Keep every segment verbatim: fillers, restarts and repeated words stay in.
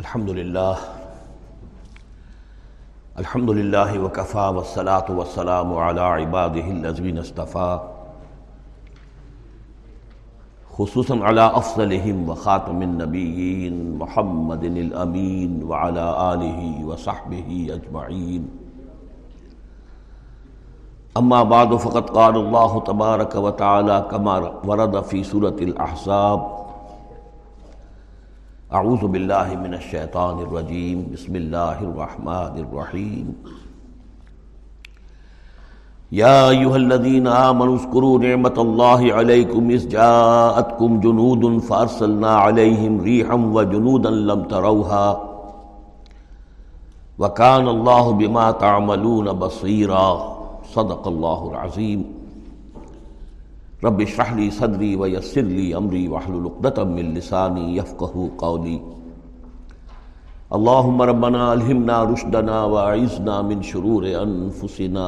الحمد للہ الحمد للہ وکفا والصلاة والسلام علی عبادہ الذین اصطفیٰ خصوصاً علی افضلہم وخاتم النبیین محمد الامین وعلی آلہ وصحبہ اجمعین اما بعد فقد قال اللہ تبارک و تعالی کما ورد فی سورۃ الاحزاب اعوذ باللہ من الشیطان الرجیم بسم اللہ الرحمن الرحیم یا ایھا الذین آمنوا اذکروا نعمت اللہ علیکم اذ جاءتکم جنود فارسلنا علیہم ریحا وجنودا لم تروها وکان اللہ بما تعملون بصیرا صدق اللہ العظیم رب اشرح لی صدری ویسر لی امری واحلل عقدۃ من لسانی یفقہوا قولی اللہم ربنا الہمنا رشدنا واعذنا من شرور انفسنا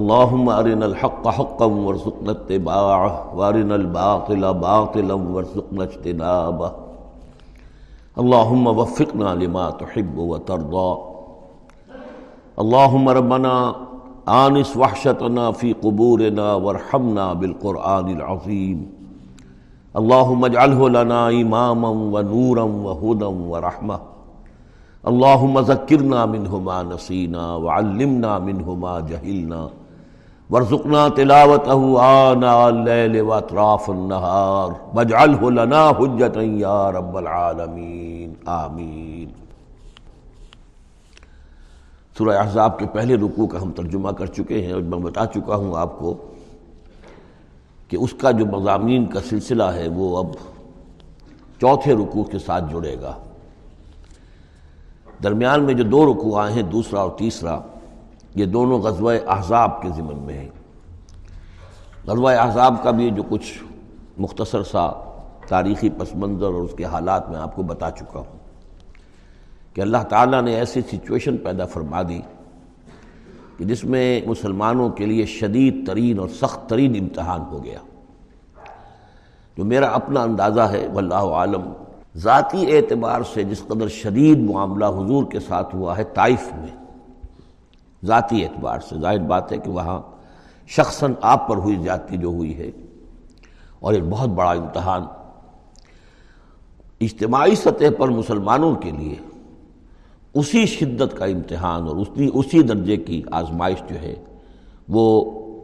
اللہم ارنا الحق حقا وارزقنا اتباعہ وارنا الباطل باطلا وارزقنا اجتنابہ اللہم وفقنا لما تحب وترضا اللہم ربنا آنس وحشتنا فی قبورنا وارحمنا بالقرآن العظیم اللہم اجعلہ لنا اماما ونورا وہدا ورحمہ اللہم ذکرنا منہ ما نسینا وعلمنا منہ ما جہلنا وارزقنا تلاوتہ آناء اللیل واطراف النہار واجعلہ لنا حجۃ یا رب العالمین آمین۔ سورہ احزاب کے پہلے رکوع کا ہم ترجمہ کر چکے ہیں اور میں بتا چکا ہوں آپ کو کہ اس کا جو مضامین کا سلسلہ ہے وہ اب چوتھے رکوع کے ساتھ جڑے گا۔ درمیان میں جو دو رکوع آئے ہیں، دوسرا اور تیسرا، یہ دونوں غزوہ احزاب کے ضمن میں ہیں۔ غزوہ احزاب کا بھی جو کچھ مختصر سا تاریخی پس منظر اور اس کے حالات میں آپ کو بتا چکا ہوں کہ اللہ تعالیٰ نے ایسی سچویشن پیدا فرما دی کہ جس میں مسلمانوں کے لیے شدید ترین اور سخت ترین امتحان ہو گیا۔ جو میرا اپنا اندازہ ہے واللہ عالم، ذاتی اعتبار سے جس قدر شدید معاملہ حضور کے ساتھ ہوا ہے طائف میں، ذاتی اعتبار سے، ظاہر بات ہے کہ وہاں شخصاً آپ پر ہوئی زیادتی جو ہوئی ہے اور ایک بہت بڑا امتحان اجتماعی سطح پر مسلمانوں کے لیے، اسی شدت کا امتحان اور اسی اسی درجے کی آزمائش جو ہے وہ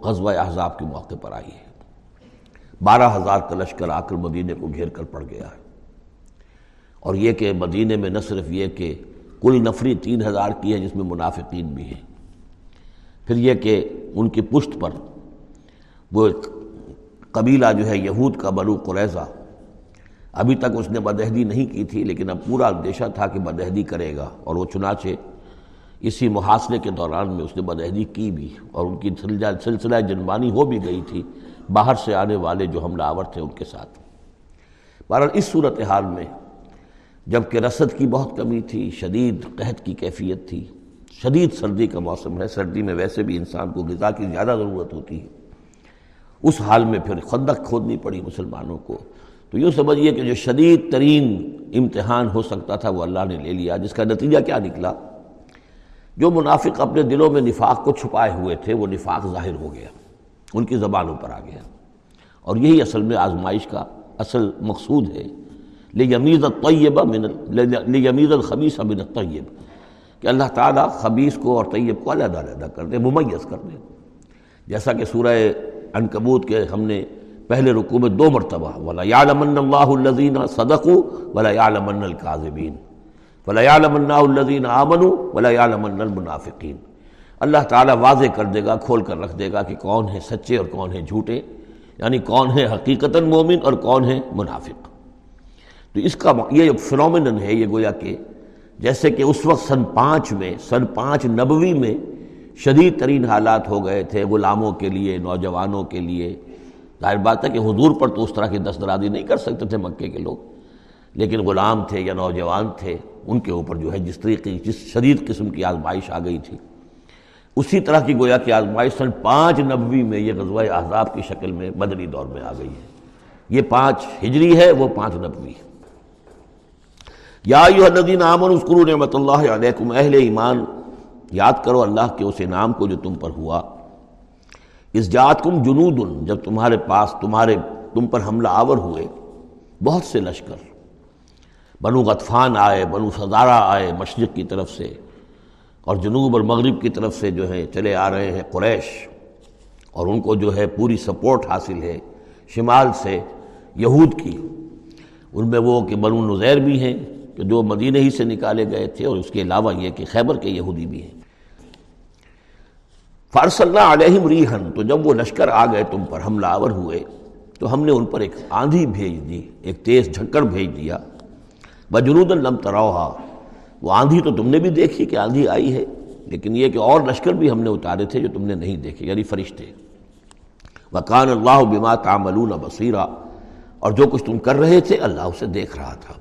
غزوہ احزاب کے موقع پر آئی ہے۔ بارہ ہزار کا لشکر آ کر مدینے کو گھیر کر پڑ گیا ہے، اور یہ کہ مدینے میں نہ صرف یہ کہ کل نفری تین ہزار کی ہے جس میں منافقین بھی ہیں، پھر یہ کہ ان کی پشت پر وہ قبیلہ جو ہے یہود کا بنو قریظہ، ابھی تک اس نے بدہدی نہیں کی تھی لیکن اب پورا اندیشہ تھا کہ بدہدی کرے گا، اور وہ چنانچہ اسی محاصرے کے دوران میں اس نے بدہدی کی بھی، اور ان کی سلسلہ جنبانی ہو بھی گئی تھی باہر سے آنے والے جو حملہ آور تھے ان کے ساتھ۔ بہرحال اس صورتحال میں جب کہ رسد کی بہت کمی تھی، شدید قحط کی کیفیت تھی، شدید سردی کا موسم ہے، سردی میں ویسے بھی انسان کو غذا کی زیادہ ضرورت ہوتی ہے، اس حال میں پھر خندق کھودنی پڑی مسلمانوں کو، تو یوں سمجھیے کہ جو شدید ترین امتحان ہو سکتا تھا وہ اللہ نے لے لیا، جس کا نتیجہ کیا نکلا؟ جو منافق اپنے دلوں میں نفاق کو چھپائے ہوئے تھے وہ نفاق ظاہر ہو گیا، ان کی زبانوں پر آ گیا، اور یہی اصل میں آزمائش کا اصل مقصود ہے، لیمیز الطیب من لیمیز الخبیث من الطیب، کہ اللہ تعالیٰ خبیث کو اور طیب کو علیحدہ علیحدہ کر دے، ممیز کر دے، جیسا کہ سورہ عنکبوت کے ہم نے پہلے رکوع میں دو مرتبہ وَلَيَعْلَمَنَّ اللَّهُ الَّذِينَ صَدَقُوا وَلَيَعْلَمَنَّ الْكَاذِبِينَ وَلَيَعْلَمَنَّ الَّذِينَ آمَنُوا وَلَيَعْلَمَنَّ الْمُنَافِقِينَ، اللہ تعالیٰ واضح کر دے گا، کھول کر رکھ دے گا کہ کون ہے سچے اور کون ہے جھوٹے، یعنی کون ہے حقیقتاً مومن اور کون ہے منافق۔ تو اس کا یہ فنومینن ہے، یہ گویا کہ جیسے کہ اس وقت سن پانچ میں سن پانچ نبوی میں شدید ترین حالات ہو گئے تھے غلاموں کے لیے، نوجوانوں کے لیے، ظاہر بات ہے کہ حضور پر تو اس طرح کی دست درازی نہیں کر سکتے تھے مکے کے لوگ، لیکن غلام تھے یا نوجوان تھے ان کے اوپر جو ہے جس طریقے جس شدید قسم کی آزمائش آ گئی تھی، اسی طرح کی گویا کہ آزمائش سن پانچ نبوی میں یہ غزوہ احزاب کی شکل میں مدنی دور میں آ گئی ہے۔ یہ پانچ ہجری ہے، وہ پانچ نبوی ہے۔ یا ایھا الذین آمنوا اذکروا نعمت اللہ علیکم، اہل ایمان یاد کرو اللہ کے اس انعام کو جو تم پر ہوا، اذ جاءتکم جنود، جب تمہارے پاس تمہارے تم پر حملہ آور ہوئے بہت سے لشکر، بنو غطفان آئے، بنو فضارہ آئے مشرق کی طرف سے، اور جنوب اور مغرب کی طرف سے جو ہے چلے آ رہے ہیں قریش، اور ان کو جو ہے پوری سپورٹ حاصل ہے شمال سے یہود کی، ان میں وہ کہ بنو نذیر بھی ہیں کہ جو مدینہ ہی سے نکالے گئے تھے، اور اس کے علاوہ یہ کہ خیبر کے یہودی بھی ہیں۔ فارسلنا علیہم ریحاً، تو جب وہ لشکر آ گئے تم پر حملہ آور ہوئے تو ہم نے ان پر ایک آندھی بھیج دی، ایک تیز جھکڑ بھیج دیا، وجنوداً لم تروہا، وہ آندھی تو تم نے بھی دیکھی کہ آندھی آئی ہے، لیکن یہ کہ اور لشکر بھی ہم نے اتارے تھے جو تم نے نہیں دیکھے، یعنی فرشتے۔ وَكَانَ اللَّهُ بِمَا تَعْمَلُونَ بَصِيرًا، اور جو کچھ تم کر رہے تھے اللہ اسے دیکھ رہا تھا،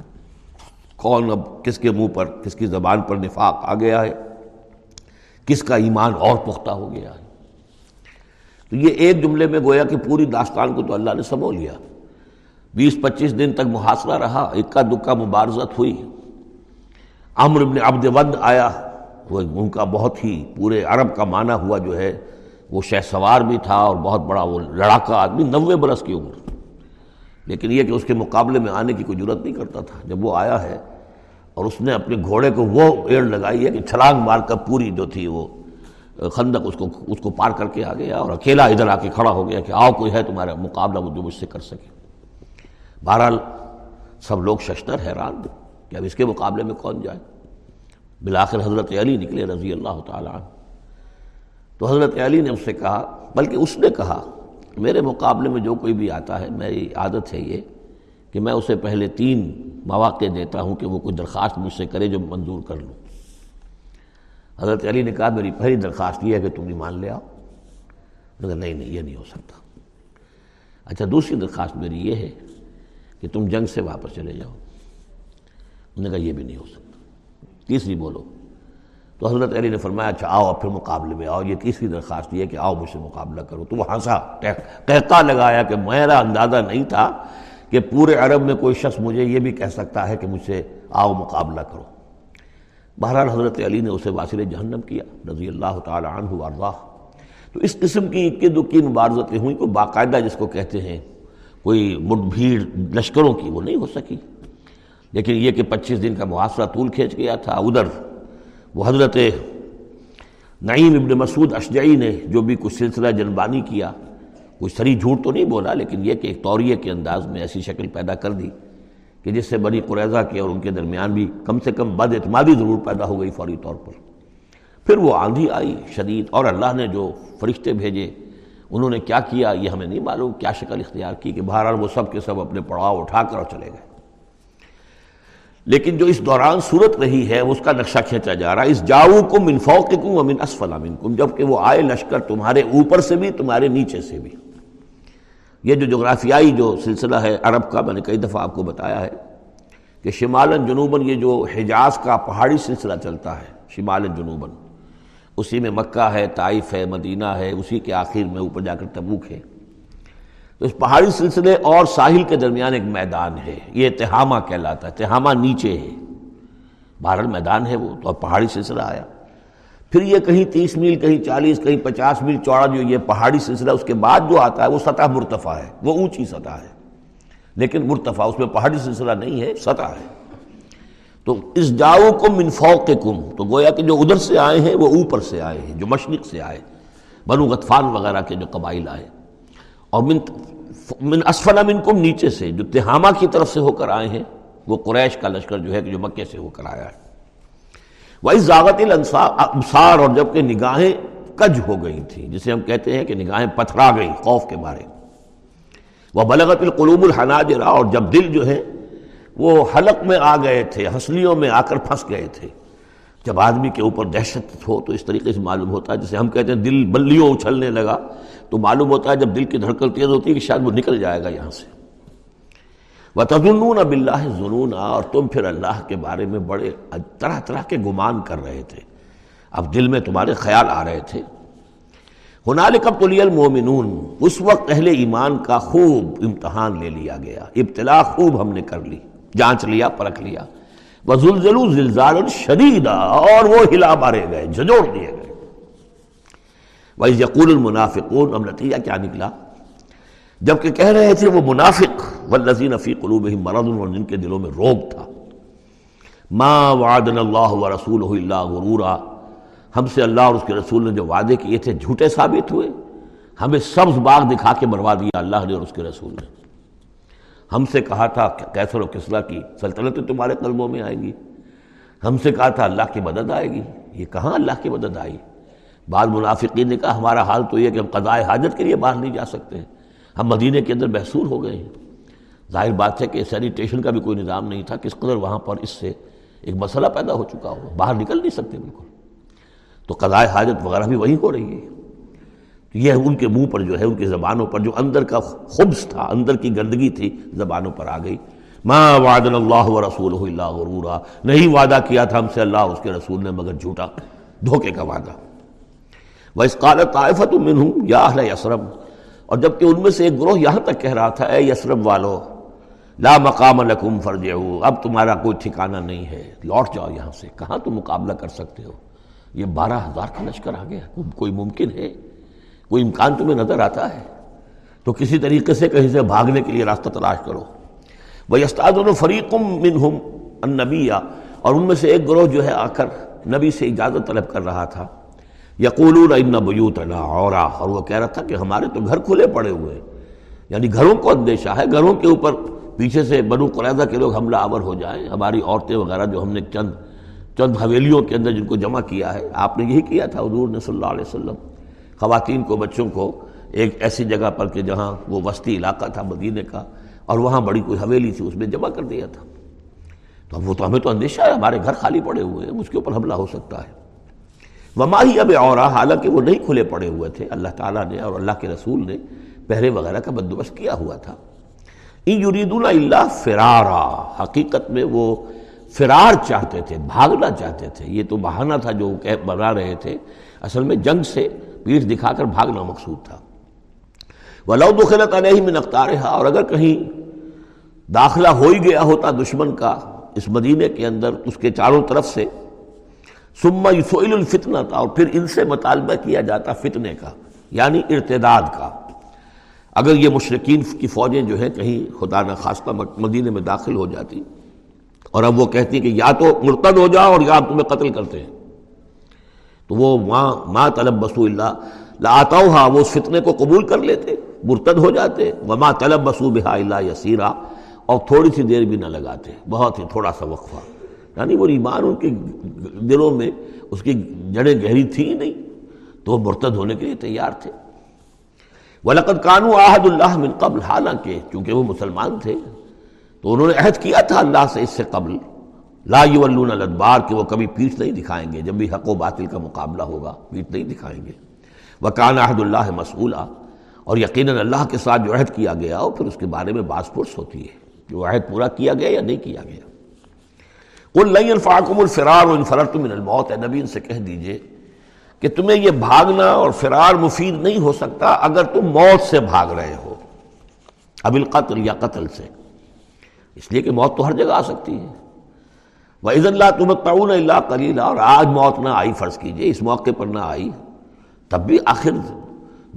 کون اب کس کے منہ پر کس کی زبان پر نفاق آ گیا ہے، کس کا ایمان اور پختہ ہو گیا ہے۔ تو یہ ایک جملے میں گویا کہ پوری داستان کو تو اللہ نے سمو لیا، بیس پچیس دن تک محاصرہ رہا، اکا دکا مبارزت ہوئی، عمرو ابن عبد ود آیا، وہ ان کا بہت ہی پورے عرب کا مانا ہوا جو ہے وہ شہ سوار بھی تھا اور بہت بڑا وہ لڑاکا آدمی، نوے برس کی عمر، لیکن یہ کہ اس کے مقابلے میں آنے کی کوئی جرات نہیں کرتا تھا۔ جب وہ آیا ہے اور اس نے اپنے گھوڑے کو وہ ایڑ لگائی ہے کہ چھلانگ مار کر پوری جو تھی وہ خندق اس کو اس کو پار کر کے آ گیا، اور اکیلا ادھر آ کے کھڑا ہو گیا کہ آؤ کوئی ہے تمہارا مقابلہ جو مجھ سے کر سکے۔ بہرحال سب لوگ ششتر حیران تھے کہ اب اس کے مقابلے میں کون جائے، بالآخر حضرت علی نکلے رضی اللہ تعالیٰ عنہ۔ تو حضرت علی نے اس سے کہا، بلکہ اس نے کہا میرے مقابلے میں جو کوئی بھی آتا ہے میری عادت ہے یہ کہ میں اسے پہلے تین مواقع دیتا ہوں کہ وہ کوئی درخواست مجھ سے کرے جو منظور کر لوں۔ حضرت علی نے کہا میری پہلی درخواست یہ ہے کہ تم ایمان لے آؤ، مگر نہیں نہیں یہ نہیں ہو سکتا۔ اچھا دوسری درخواست میری یہ ہے کہ تم جنگ سے واپس چلے جاؤ، انہوں نے کہا یہ بھی نہیں ہو سکتا، تیسری بولو۔ تو حضرت علی نے فرمایا اچھا آؤ اور پھر مقابلے میں آؤ، یہ تیسری درخواست یہ ہے کہ آؤ مجھ سے مقابلہ کرو۔ تو وہ ہنسا، قہقہہ لگایا کہ میرا اندازہ نہیں تھا کہ پورے عرب میں کوئی شخص مجھے یہ بھی کہہ سکتا ہے کہ مجھ سے آؤ مقابلہ کرو۔ بہرحال حضرت علی نے اسے واصل جہنم کیا رضی اللہ تعالی عنہ وارضاہ۔ تو اس قسم کی اکے دکی مبارزتیں ہوئیں، کوئی باقاعدہ جس کو کہتے ہیں کوئی مٹ بھیڑ لشکروں کی وہ نہیں ہو سکی، لیکن یہ کہ پچیس دن کا محاصرہ طول کھینچ گیا تھا۔ ادھر وہ حضرت نعیم ابن مسعود اشجعی نے جو بھی کچھ سلسلہ جنبانی کیا، کچھ سری جھوٹ تو نہیں بولا، لیکن یہ کہ ایک توریہ کے انداز میں ایسی شکل پیدا کر دی کہ جس سے بنی قریظہ کے اور ان کے درمیان بھی کم سے کم بد اعتمادی ضرور پیدا ہو گئی فوری طور پر۔ پھر وہ آندھی آئی شدید، اور اللہ نے جو فرشتے بھیجے انہوں نے کیا کیا یہ ہمیں نہیں معلوم، کیا شکل اختیار کی کہ بہرحال وہ سب کے سب اپنے پڑاؤ اٹھا کر اور چلے گئے۔ لیکن جو اس دوران صورت رہی ہے اس کا نقشہ کھینچا جا رہا ہے۔ اس جاؤکم من فوقکم ومن اسفل منکم، جب کہ وہ آئے لشکر تمہارے اوپر سے بھی تمہارے نیچے سے بھی۔ یہ جو جغرافیائی جو سلسلہ ہے عرب کا، میں نے کئی دفعہ آپ کو بتایا ہے کہ شمالاً جنوباً یہ جو حجاز کا پہاڑی سلسلہ چلتا ہے شمالاً جنوباً، اسی میں مکہ ہے، طائف ہے، مدینہ ہے، اسی کے آخر میں اوپر جا کر تبوک ہے۔ تو اس پہاڑی سلسلے اور ساحل کے درمیان ایک میدان ہے، یہ تہامہ کہلاتا ہے، تہامہ نیچے ہے، بہرحال میدان ہے وہ تو، اور پہاڑی سلسلہ آیا۔ پھر یہ کہیں تیس میل، کہیں چالیس، کہیں پچاس میل چوڑا جو یہ پہاڑی سلسلہ، اس کے بعد جو آتا ہے وہ سطح مرتفع ہے، وہ اونچی سطح ہے لیکن مرتفع، اس میں پہاڑی سلسلہ نہیں ہے، سطح ہے۔ تو اس جاؤکم من فوقکم، تو گویا کہ جو ادھر سے آئے ہیں وہ اوپر سے آئے ہیں، جو مشرق سے آئے بنو غطفان وغیرہ کے جو قبائل آئے، اور من من اسفل منکم نیچے سے جو تہامہ کی طرف سے ہو کر آئے ہیں وہ قریش کا لشکر جو ہے کہ جو مکے سے ہو کر آیا ہے۔ وہی زاغت الابصار، اور جب کہ نگاہیں کج ہو گئی تھیں، جسے ہم کہتے ہیں کہ نگاہیں پتھرا گئیں خوف کے مارے۔ وہ بلغت القلوب الحناجر، اور جب دل جو ہے وہ حلق میں آ گئے تھے، ہنسلیوں میں آ کر پھنس گئے تھے۔ جب آدمی کے اوپر دہشت ہو تو اس طریقے سے معلوم ہوتا ہے، جسے ہم کہتے ہیں دل بلیوں اچھلنے لگا، تو معلوم ہوتا ہے جب دل کی دھڑکن تیز ہوتی ہے کہ شاید وہ نکل جائے گا یہاں سے۔ وَتَظُنُّونَ بِاللَّهِ الظُّنُونَا، اور تم پھر اللہ کے بارے میں بڑے طرح طرح کے گمان کر رہے تھے، اب دل میں تمہارے خیال آ رہے تھے۔ هُنَالِكَ ابْتُلِيَ الْمُؤْمِنُونَ، اس وقت اہل ایمان کا خوب امتحان لے لیا گیا، ابتلا خوب ہم نے کر لی، جانچ لیا، پرکھ لیا۔ وَزُلْزِلُوا زِلْزَالًا شَدِيدًا، اور وہ ہلا مارے گئے، جھجوڑ دیے گئے. وَإِذْ يَقُولُ الْمُنَافِقُونَ، اب نتیجہ کیا نکلا؟ جبکہ کہہ رہے تھے وہ منافق، وَالَّذِينَ فِي قُلُوبِهِمْ مَرَضٌ، اور جن کے دلوں میں روگ تھا. مَا وَعَدَنَا اللَّهُ وَرَسُولُهُ إِلَّا غُرُورًا، ہم سے اللہ اور اس کے رسول نے جو وعدے کیے تھے جھوٹے ثابت ہوئے، ہمیں سبز باغ دکھا کے مروا دیا اللہ نے اور اس کے رسول نے. ہم سے کہا تھا کیسر و کسریٰ کی سلطنتیں تمہارے قلبوں میں آئیں گی، ہم سے کہا تھا اللہ کی مدد آئے گی، یہ کہاں اللہ کی مدد آئی؟ بعض منافقین نے کہا ہمارا حال تو یہ کہ ہم قضائے حاجت کے لیے باہر نہیں جا سکتے ہیں، ہم مدینے کے اندر محصور ہو گئے ہیں. ظاہر بات ہے کہ سینیٹیشن کا بھی کوئی نظام نہیں تھا، کس قدر وہاں پر اس سے ایک مسئلہ پیدا ہو چکا ہو، باہر نکل نہیں سکتے بالکل، تو قضائے حاجت وغیرہ بھی وہیں ہو رہی ہے. یہ ان کے منہ پر جو ہے، ان کی زبانوں پر جو اندر کا خبث تھا، اندر کی گندگی تھی، زبانوں پر آ گئی. ما وعدنا اللہ ورسولہ الا غرورا، نہیں وعدہ کیا تھا ہم سے اللہ اور اس کے رسول نے مگر جھوٹا، دھوکے کا وعدہ. وَإِذْ قَالَتْ طَائِفَةٌ مِّنْهُمْ يَا أَهْلَ يَثْرَبَ، اور جبکہ ان میں سے ایک گروہ یہاں تک کہہ رہا تھا اے یثرب والو، لا مقام لکم فارجعوا، اب تمہارا کوئی ٹھکانہ نہیں ہے، لوٹ جاؤ یہاں سے، کہاں تم مقابلہ کر سکتے ہو؟ یہ بارہ ہزار کا لشکر آ گیا، کوئی ممکن ہے؟ کوئی امکان تمہیں نظر آتا ہے؟ تو کسی طریقے سے کہیں سے بھاگنے کے لیے راستہ تلاش کرو. وَيَسْتَأْذِنُ فَرِيقٌ مِّنْهُمْ النَّبِيَّ، اور ان میں سے ایک گروہ جو ہے آ کر نبی سے اجازت طلب کر رہا تھا. يَقُولُونَ إِنَّ بُيُوتَنَا عَوْرَةٌ، اور وہ کہہ رہا تھا کہ ہمارے تو گھر کھلے پڑے ہوئے، یعنی گھروں کو اندیشہ ہے، گھروں کے اوپر پیچھے سے بنو قریظہ کے لوگ حملہ آور ہو جائیں، ہماری عورتیں وغیرہ جو ہم نے چند چند حویلیوں کے اندر جن کو جمع کیا ہے. آپ نے یہی کیا تھا حضور نے صلی اللہ علیہ وسلم، خواتین کو، بچوں کو ایک ایسی جگہ پر کہ جہاں وہ وسطی علاقہ تھا مدینے کا، اور وہاں بڑی کوئی حویلی تھی، اس میں جمع کر دیا تھا. تو وہ تو ہمیں تو اندیشہ ہے، ہمارے گھر خالی پڑے ہوئے ہیں، اس کے اوپر حملہ ہو سکتا ہے. وَمَا هِيَ بِعَوْرَةٍ، حالانکہ وہ نہیں کھلے پڑے ہوئے تھے، اللہ تعالیٰ نے اور اللہ کے رسول نے پہرے وغیرہ کا بندوبست کیا ہوا تھا. اِن يُرِيدُونَ إِلَّا فِرَارًا، حقیقت میں وہ فرار چاہتے تھے، بھاگنا چاہتے تھے. یہ تو بہانہ تھا جو بنا رہے تھے، اصل میں جنگ سے پیٹھ دکھا کر بھاگنا مقصود تھا. وَلَوْ دُخِلَتْ عَلَيْهِمْ مِنْ أَقْطَارِهَا، اور اگر کہیں داخلہ ہو ہی گیا ہوتا دشمن کا اس مدینے کے اندر اس کے چاروں طرف سے، ثم يسئل الفتنہ تھا، اور پھر ان سے مطالبہ کیا جاتا فتنے کا، یعنی ارتداد کا. اگر یہ مشرکین کی فوجیں جو ہیں کہیں خدا نخواستہ مدینے میں داخل ہو جاتی اور اب وہ کہتی کہ یا تو مرتد ہو جاؤ اور یا ہم تمہیں قتل کرتے ہیں، تو وہ ماں ماں طلب بسو اللہ لآتوہا، وہ اس فتنے کو قبول کر لیتے، مرتد ہو جاتے. وما طلب بسو بہا اللہ یسیرا، اور تھوڑی سی دیر بھی نہ لگاتے، بہت ہی تھوڑا سا وقفہ، یعنی وہ ایمان ان کے دلوں میں اس کی جڑیں گہری تھیں ہی نہیں، تو وہ مرتد ہونے کے لیے تیار تھے. وَلَقَدْ كَانُوا عَهْدَ اللَّهِ مِنْ قَبْلُ، حالانکہ چونکہ وہ مسلمان تھے تو انہوں نے عہد کیا تھا اللہ سے اس سے قبل، لا یولون الادبار، کہ وہ کبھی پیٹھ نہیں دکھائیں گے، جب بھی حق و باطل کا مقابلہ ہوگا پیٹھ نہیں دکھائیں گے. وَكَانَ عَهْدُ اللَّهِ مَسْئُولًا، اور یقیناً اللہ کے ساتھ جو عہد کیا گیا اور پھر اس کے بارے میں باس پرس ہوتی ہے کہ وہ عہد پورا کیا گیا یا نہیں کیا گیا. قُلْ لَنْ يَنْفَعَكُمُ الْفِرَارُ إِنْ فَرَرْتُمْ مِنَ الْمَوْتِ، اے نبی ان سے کہہ دیجئے کہ تمہیں یہ بھاگنا اور فرار مفید نہیں ہو سکتا اگر تم موت سے بھاگ رہے ہو، اب القتل یا قتل سے، اس لیے کہ موت تو ہر جگہ آ سکتی ہے. وَإِذًا لَا تُمَتَّعُونَ إِلَّا قَلِيلًا، اور آج موت نہ آئی فرض کیجئے، اس موقع پر نہ آئی، تب بھی آخر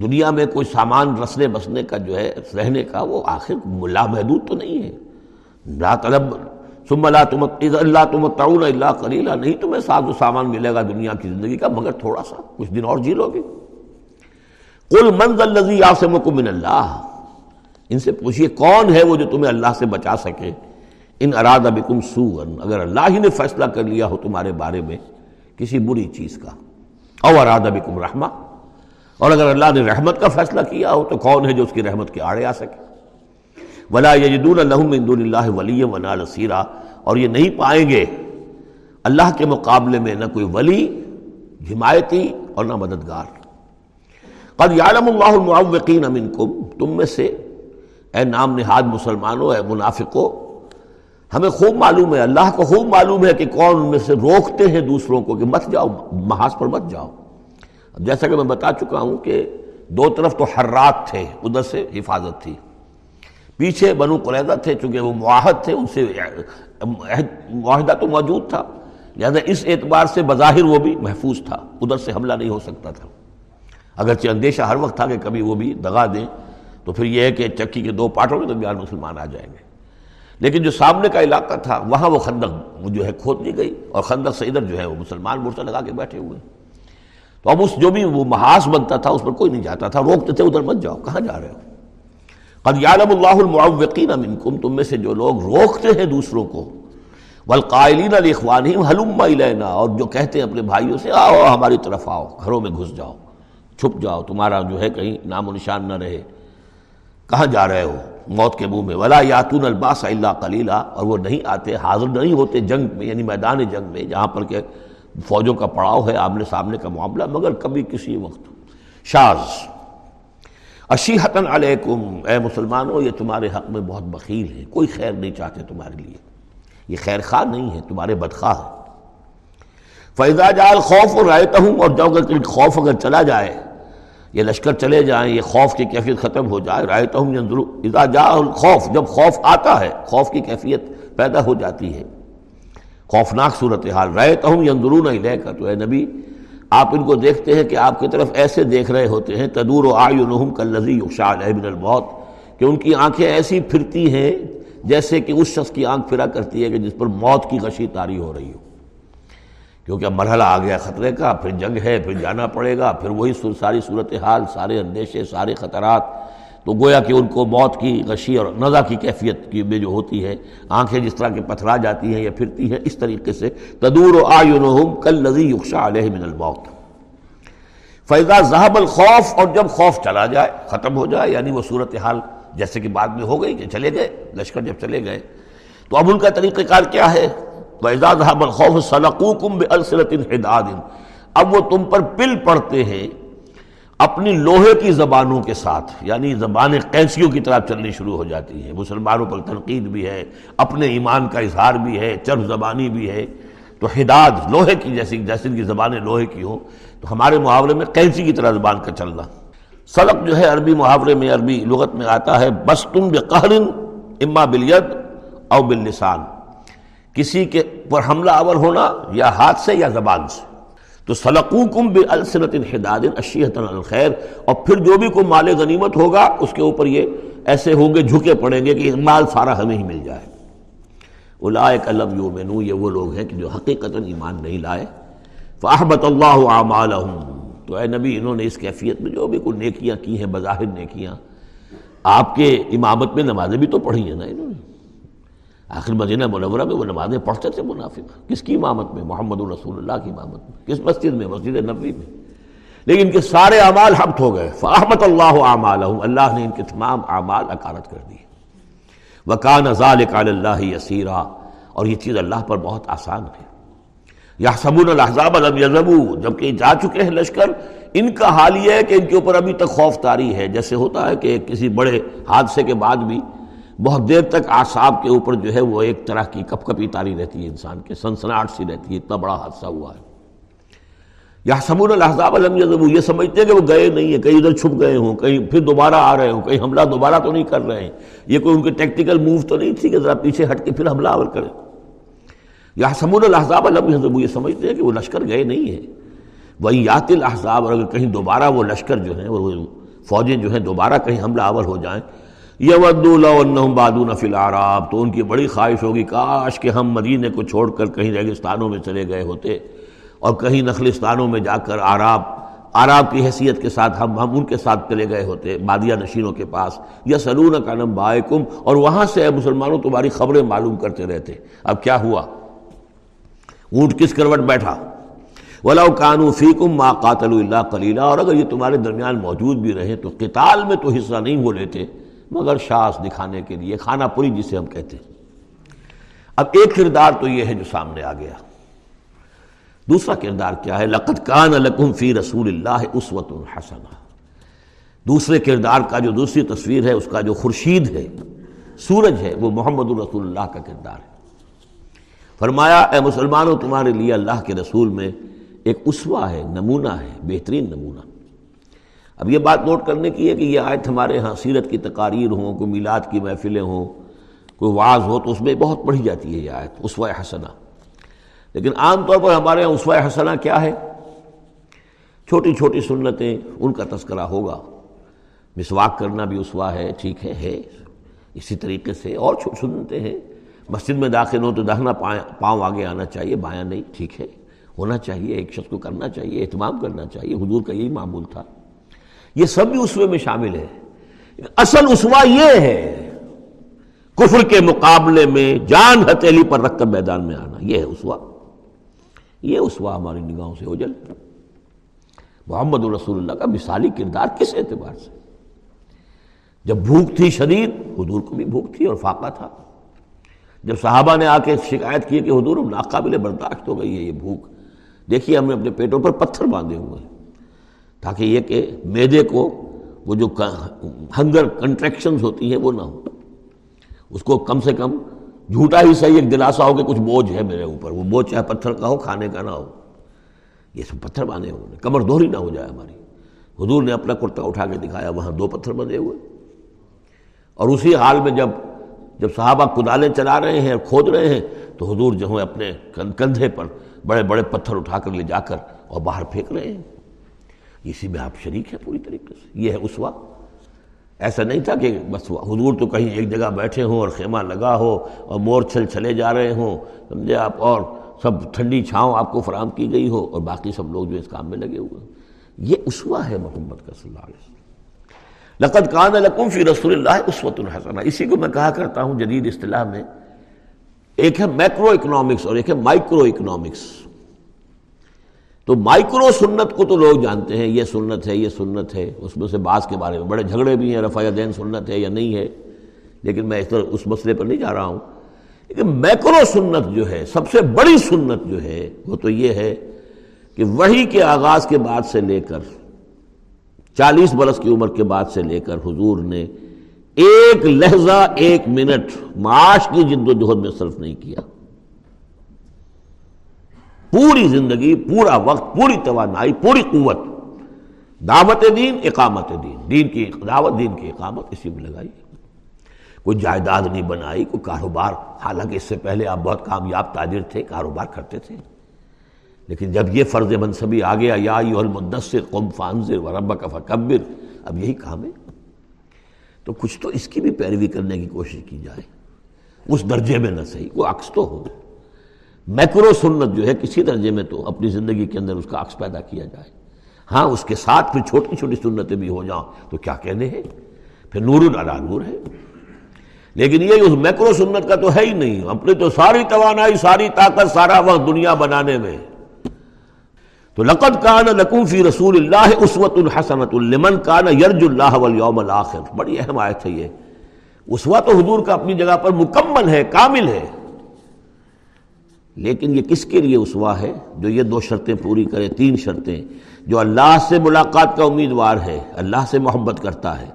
دنیا میں کوئی سامان رسنے بسنے کا جو ہے رہنے کا وہ آخر لامحدود تو نہیں ہے. لا طلب ثم لا تمتعون الا قلیلا، نہیں تمہیں ساز و سامان ملے گا دنیا کی زندگی کا مگر تھوڑا سا، کچھ دن اور جی لو گے. قل من ذا الذی یعصمکم من اللہ، ان سے پوچھیے کون ہے وہ جو تمہیں اللہ سے بچا سکے، ان اراد بکم سوءا، اگر اللہ ہی نے فیصلہ کر لیا ہو تمہارے بارے میں کسی بری چیز کا، او اراد بکم رحمہ، اور اگر اللہ نے رحمت کا فیصلہ کیا ہو تو کون ہے جو اس کی رحمت کے آڑے آ سکے. ولا یجدون لهم من دون اللہ ولیا ولا نصیرا، اور یہ نہیں پائیں گے اللہ کے مقابلے میں نہ کوئی ولی حمایتی اور نہ مددگار. قد یعلم اللہ المعوقین منکم، تم میں سے اے نام نہاد مسلمانوں، اے منافقوں، ہمیں خوب معلوم ہے، اللہ کو خوب معلوم ہے کہ کون ان میں سے روکتے ہیں دوسروں کو کہ مت جاؤ، محاذ پر مت جاؤ. جیسا کہ میں بتا چکا ہوں کہ دو طرف تو حرات تھے، ادھر سے حفاظت تھی، پیچھے بنو قریظہ تھے، چونکہ وہ معاہد تھے، ان سے معاہدہ تو موجود تھا، لہذا اس اعتبار سے بظاہر وہ بھی محفوظ تھا، ادھر سے حملہ نہیں ہو سکتا تھا، اگرچہ اندیشہ ہر وقت تھا کہ کبھی وہ بھی دغا دیں تو پھر یہ ہے کہ چکی کے دو پارٹوں کے درمیان مسلمان آ جائیں گے، لیکن جو سامنے کا علاقہ تھا وہاں وہ خندق جو ہے کھود دی گئی، اور خندق سے ادھر جو ہے وہ مسلمان مورچہ لگا کے بیٹھے ہوئے، تو اب اس جو بھی وہ محاذ بنتا تھا اس پر کوئی نہیں جاتا تھا، روکتے تھے ادھر مت جاؤ، کہاں جا رہے ہو، قد یعلم اللہ المعوقین منکم، تم میں سے جو لوگ روکتے ہیں دوسروں کو، والقائلین لاخوانہم ھلم الینا، اور جو کہتے ہیں اپنے بھائیوں سے آؤ ہماری طرف آؤ، گھروں میں گھس جاؤ، چھپ جاؤ، تمہارا جو ہے کہیں نام و نشان نہ رہے، کہاں جا رہے ہو موت کے منہ میں، ولا یاتون الباس الا قلیلا، اور وہ نہیں آتے، حاضر نہیں ہوتے جنگ میں، یعنی میدان جنگ میں جہاں پر کہ فوجوں کا پڑاؤ ہے، آمنے سامنے کا معاملہ، مگر کبھی کسی وقت شاز اشیحتاً علیکم، اے مسلمانوں یہ تمہارے حق میں بہت بخیل ہے، کوئی خیر نہیں چاہتے تمہارے لیے، یہ خیر خواہ نہیں ہے، تمہارے بدخواہ ہے، فَإِذَا جَاءَ الْخَوْفُ رَأَيْتَهُمْ، اور جب اگر خوف اگر چلا جائے، یہ لشکر چلے جائیں، یہ خوف کی کیفیت ختم ہو جائے، رَأَيْتَهُمْ يَنْظُرُونَ، اِذَا جَاءَ الْخَوْفُ، جب خوف آتا ہے، خوف کی کیفیت پیدا ہو جاتی ہے، خوفناک صورتحال، رَأَيْتَهُمْ يَنْظُرُونَ إِلَيْكَ، تو اے نبی آپ ان کو دیکھتے ہیں کہ آپ کی طرف ایسے دیکھ رہے ہوتے ہیں، تدور و اعینہم کالذی یغشی علیہ من الموت، کہ ان کی آنکھیں ایسی پھرتی ہیں جیسے کہ اس شخص کی آنکھ پھرا کرتی ہے کہ جس پر موت کی غشی طاری ہو رہی ہو، کیونکہ اب مرحلہ آ گیا خطرے کا، پھر جنگ ہے، پھر جانا پڑے گا، پھر وہی ساری صورتحال، سارے اندیشے، سارے خطرات، تو گویا کہ ان کو موت کی غشی اور نزع کی کیفیت کی میں جو ہوتی ہے، آنکھیں جس طرح کے پتھرا جاتی ہیں یا پھرتی ہیں، اس طریقے سے تدور اعینہم کالذی یغشی علیہ من الموت، فإذا ذهب الخوف، اور جب خوف چلا جائے، ختم ہو جائے، یعنی وہ صورتحال جیسے کہ بعد میں ہو گئی کہ چلے گئے لشکر، جب چلے گئے تو اب ان کا طریقہ کار کیا ہے، وإذا ذهب الخوف سلقوكم بألسنة حداد، اب وہ تم پر پل پڑتے ہیں اپنی لوہے کی زبانوں کے ساتھ، یعنی زبانیں قینسیوں کی طرح چلنی شروع ہو جاتی ہیں، مسلمانوں پر تنقید بھی ہے، اپنے ایمان کا اظہار بھی ہے، چرب زبانی بھی ہے، تو حداد لوہے کی جیسی جیسے ان کی زبانیں لوہے کی ہوں، تو ہمارے محاورے میں قینسی کی طرح زبان کا چلنا، سلق جو ہے عربی محاورے میں، عربی لغت میں آتا ہے بسطن بقہر اما بالید او باللسان، کسی کے پر حملہ آور ہونا یا ہاتھ سے یا زبان سے، تو سلقوکم بالسنۃ حداد اشیحۃ الخیر، اور پھر جو بھی کوئی مال غنیمت ہوگا اس کے اوپر یہ ایسے ہوں گے جھکے پڑیں گے کہ مال سارا ہمیں ہی مل جائے، اولئک لم یؤمنوا، یہ وہ لوگ ہیں کہ جو حقیقتاً ایمان نہیں لائے، فاحبط اللہ اعمالہم، تو اے نبی انہوں نے اس کیفیت میں جو بھی کوئی نیکیاں کی ہیں، بظاہر نیکیاں، آپ کے امامت میں نمازیں بھی تو پڑھی ہیں نا انہوں نے، آخر مدینہ منورہ میں وہ نمازیں پڑھتے تھے منافق، کس کی امامت میں، محمد الرسول اللہ کی امامت میں، کس مسجد میں، مسجد نبوی میں، لیکن ان کے سارے اعمال حبط ہو گئے، فاحبط اللہ اعمالہم، اللہ نے ان کے تمام اعمال اکارت کر دیے، وکان ذلک علی اللہ یسیرا، اور یہ چیز اللہ پر بہت آسان ہے، یحسبون الاحزاب لم یذهبوا، جبکہ جا چکے ہیں لشکر، ان کا حال یہ ہے کہ ان کے اوپر ابھی تک خوف طاری ہے، جیسے ہوتا ہے کہ کسی بڑے حادثے کے بعد بھی بہت دیر تک اعصاب کے اوپر جو ہے وہ ایک طرح کی کپ کپی تاری رہتی ہے، انسان کے سنسناہٹ سی رہتی ہے، اتنا بڑا حادثہ ہوا ہے، یحسبون الاحزاب لم یذهبوا، یہ سمجھتے ہیں کہ وہ گئے نہیں ہیں، کہیں ادھر چھپ گئے ہوں، کہیں پھر دوبارہ آ رہے ہوں، کہیں حملہ دوبارہ تو نہیں کر رہے ہیں، یہ کوئی ان کے ٹیکٹیکل موو تو نہیں تھی کہ ذرا پیچھے ہٹ کے پھر حملہ آور کریں، یحسبون الاحزاب لم یذهبوا، یہ سمجھتے ہیں کہ وہ لشکر گئے نہیں ہیں، وإن یأتی الاحزاب، اور اگر کہیں دوبارہ وہ لشکر جو ہیں، وہ فوجیں جو ہیں دوبارہ کہیں حملہ آور ہو جائیں، یود لو انہم بادون فی العراب، تو ان کی بڑی خواہش ہوگی کاش کہ ہم مدینے کو چھوڑ کر کہیں ریگستانوں میں چلے گئے ہوتے، اور کہیں نخلستانوں میں جا کر عراب عراب کی حیثیت کے ساتھ ہم ہم ان کے ساتھ چلے گئے ہوتے، بادیہ نشینوں کے پاس، یسألونک عن انبائکم، اور وہاں سے اے مسلمانوں تمہاری خبریں معلوم کرتے رہتے، اب کیا ہوا، اونٹ کس کروٹ بیٹھا، وَلَوْ كَانُوا فِيكُمْ مَا قَاتَلُوا إِلَّا قَلِيلًا، اور اگر یہ تمہارے درمیان موجود بھی رہے تو قتال میں تو حصہ نہیں وہ لیتے مگر شاس دکھانے کے لیے، خانہ پوری جسے ہم کہتے ہیں۔ اب ایک کردار تو یہ ہے جو سامنے آ گیا، دوسرا کردار کیا ہے، لَقَدْ كَانَ لَكُمْ فِي رَسُولِ اللَّهِ أُسْوَةٌ حَسَنَةٌ، دوسرے کردار کا جو دوسری تصویر ہے، اس کا جو خورشید ہے، سورج ہے، وہ محمد الرسول اللہ کا کردار ہے۔ فرمایا اے مسلمانوں تمہارے لیے اللہ کے رسول میں ایک اسوہ ہے، نمونہ ہے، بہترین نمونہ، اب یہ بات نوٹ کرنے کی ہے کہ یہ آیت ہمارے ہاں سیرت کی تقاریر ہوں، کوئی میلاد کی محفلیں ہوں، کوئی واعظ ہو تو اس میں بہت پڑھی جاتی ہے یہ آیت اسوہ حسنہ، لیکن عام طور پر ہمارے ہاں اسوہ حسنہ کیا ہے؟ چھوٹی چھوٹی سنتیں، ان کا تذکرہ ہوگا۔ مسواک کرنا بھی اسوہ ہے، ٹھیک ہے ہے اسی طریقے سے اور سنتیں ہیں، مسجد میں داخل ہوں تو داہنا پاؤں آگے آنا چاہیے، بایاں نہیں، ٹھیک ہے، ہونا چاہیے، ایک شخص کو کرنا چاہیے، اہتمام کرنا چاہیے، حضور کا یہی معمول تھا۔ یہ سب بھی اسوے میں شامل ہے۔ اصل اسوہ یہ ہے کفر کے مقابلے میں جان ہتھیلی پر رکھ کر میدان میں آنا، یہ ہے اسوہ۔ یہ اسوہ ہماری نگاہوں سے اوجل، محمد رسول اللہ کا مثالی کردار کس اعتبار سے؟ جب بھوک تھی شدید، حضور کو بھی بھوک تھی اور فاقہ تھا، جب صحابہ نے آ کے شکایت کی کہ حضور اب ناقابل برداشت ہو گئی ہے یہ بھوک، دیکھیے ہم نے اپنے پیٹوں پر پتھر باندھے ہوئے ہیں تاکہ یہ کہ معدے کو وہ جو ہنگر کنٹریکشنز ہوتی ہیں وہ نہ ہو، اس کو کم سے کم جھوٹا ہی صحیح ایک دلاسا ہو کہ کچھ بوجھ ہے میرے اوپر، وہ بوجھ چاہے پتھر کا ہو، کھانے کا نہ ہو، یہ سب پتھر باندھے ہوئے ہیں، کمر دوہری نہ ہو جائے ہماری۔ حضور نے اپنا کرتا اٹھا کے دکھایا، وہاں دو پتھر بندھے ہوئے، اور اسی حال میں جب جب صحابہ کدالیں چلا رہے ہیں اور کھود رہے ہیں تو حضور جو ہے اپنے کندھے پر بڑے بڑے پتھر اٹھا کر لے جا کر اور باہر پھینک رہے ہیں، اسی میں آپ شریک ہیں پوری طریقے سے۔ یہ ہے اسوہ۔ ایسا نہیں تھا کہ بس حضور تو کہیں ایک جگہ بیٹھے ہوں اور خیمہ لگا ہو اور مور چھل چھلے جا رہے ہوں، سمجھے آپ، اور سب ٹھنڈی چھاؤں آپ کو فراہم کی گئی ہو اور باقی سب لوگ جو اس کام میں لگے ہوئے ہیں۔ یہ اسوہ ہے محمد کا صلی اللہ علیہ وسلم۔ لقد کان لکم فی رسول اللہ اسوۃ حسنہ، اسی کو میں کہا کرتا ہوں جدید اصطلاح میں، ایک ہے میکرو اکنامکس اور ایک ہے مائکرو اکنامکس۔ تو مائکرو سنت کو تو لوگ جانتے ہیں، یہ سنت ہے، یہ سنت ہے، اس میں سے بعض کے بارے میں بڑے جھگڑے بھی ہیں، رفع یدین سنت ہے یا نہیں ہے، لیکن میں اس طرح اس مسئلے پر نہیں جا رہا ہوں۔ لیکن میکرو سنت جو ہے، سب سے بڑی سنت جو ہے، وہ تو یہ ہے کہ وحی کے آغاز کے بعد سے لے کر چالیس برس کی عمر کے بعد سے لے کر حضور نے ایک لحظہ، ایک منٹ معاش کی جد و جہد میں صرف نہیں کیا، پوری زندگی، پورا وقت، پوری توانائی، پوری قوت دعوت دین، اقامت دین، دین کی دعوت، دین کی اقامت اسی میں لگائی۔ کوئی جائیداد نہیں بنائی، کوئی کاروبار، حالانکہ اس سے پہلے آپ بہت کامیاب تاجر تھے، کاروبار کرتے تھے، لیکن جب یہ فرض منصبی آ گیا، یا ایھا المدثر قم فانذر وربک فکبر، اب یہی کام ہے، تو کچھ تو اس کی بھی پیروی کرنے کی کوشش کی جائے، اس درجے میں نہ صحیح، وہ عکس تو ہو۔ میکرو سنت جو ہے کسی درجے میں تو اپنی زندگی کے اندر اس کا عکس پیدا کیا جائے، ہاں اس کے ساتھ پھر چھوٹی چھوٹی سنتیں بھی ہو جاؤں تو کیا کہنے ہیں، پھر نور علی نور ہے۔ لیکن یہ اس میکرو سنت کا تو ہے ہی نہیں، اپنی تو ساری توانائی، ساری طاقت، سارا وقت دنیا بنانے میں۔ تو لقد کان لکم فی رسول اللہ اسوۃ حسنۃ لمن کان یرجو اللہ والیوم الاخر، بڑی اہم آیت ہے یہ۔ اسوہ تو حضور کا اپنی جگہ پر مکمل ہے، کامل ہے، لیکن یہ کس کے لیے اسوہ ہے؟ جو یہ دو شرطیں پوری کرے، تین شرطیں، جو اللہ سے ملاقات کا امیدوار ہے، اللہ سے محبت کرتا ہے،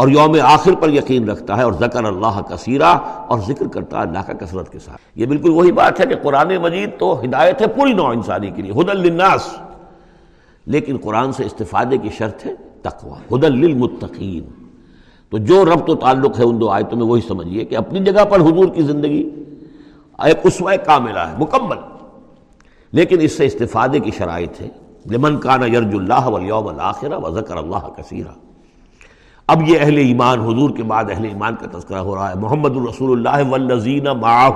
اور یوم آخر پر یقین رکھتا ہے، اور ذکر اللہ کثیرا، اور ذکر کرتا ہے اللہ کا کثرت کے ساتھ۔ یہ بالکل وہی بات ہے کہ قرآن مجید تو ہدایت ہے پوری نوع انسانی کے لیے، ہدی للناس، لیکن قرآن سے استفادے کی شرط ہے تقویٰ، ہدی للمتقین۔ تو جو ربط و تعلق ہے ان دو آیتوں میں وہی سمجھیے کہ اپنی جگہ پر حضور کی زندگی ایک اسوہ کاملہ ہے، مکمل، لیکن اس سے استفادے کی شرائط ہے، لمن کان یرجو اللہ والیوم الاخر وذکر اللہ کثیرا۔ اب یہ اہل ایمان، حضور کے بعد اہل ایمان کا تذکرہ ہو رہا ہے، محمد الرسول اللہ والذین معہ،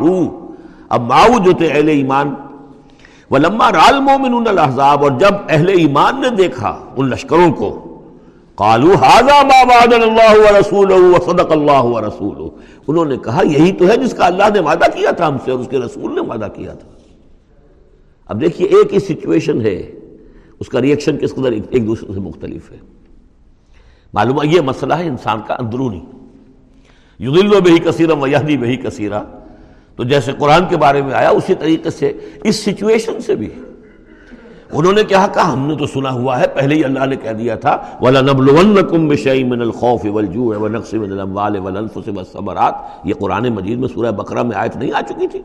اب معہ جو تھے اہل ایمان، ولما رأى المؤمنون الاحزاب، اور جب اہل ایمان نے دیکھا ان لشکروں کو، قالوا هذا ما وعدنا الله ورسوله وصدق الله ورسوله، انہوں نے کہا یہی تو ہے جس کا اللہ نے وعدہ کیا تھا ہم سے اور اس کے رسول نے وعدہ کیا تھا۔ اب دیکھیے ایک ہی سچویشن ہے، اس کا ریئیکشن کس قدر ایک دوسرے سے مختلف ہے۔ معلوم ہے یہ مسئلہ ہے انسان کا اندرونی، یضل بہ کثیرا ویہدی بہ کثیرا، تو جیسے قرآن کے بارے میں آیا اسی طریقے سے اس سچویشن سے بھی انہوں نے کیا کہا، ہم نے تو سنا ہوا ہے، پہلے ہی اللہ نے کہہ دیا تھا، وَلَنَبْلُوَنَّكُمْ بِشَيْءٍ مِّنَ الْخَوْفِ وَالْجُوعِ وَنَقْصٍ مِّنَ الْأَمْوَالِ وَالْأَنفُسِ وَالثَّمَرَاتِ، یہ قرآن مجید میں سورہ بقرہ میں آیت نہیں آ چکی تھی؟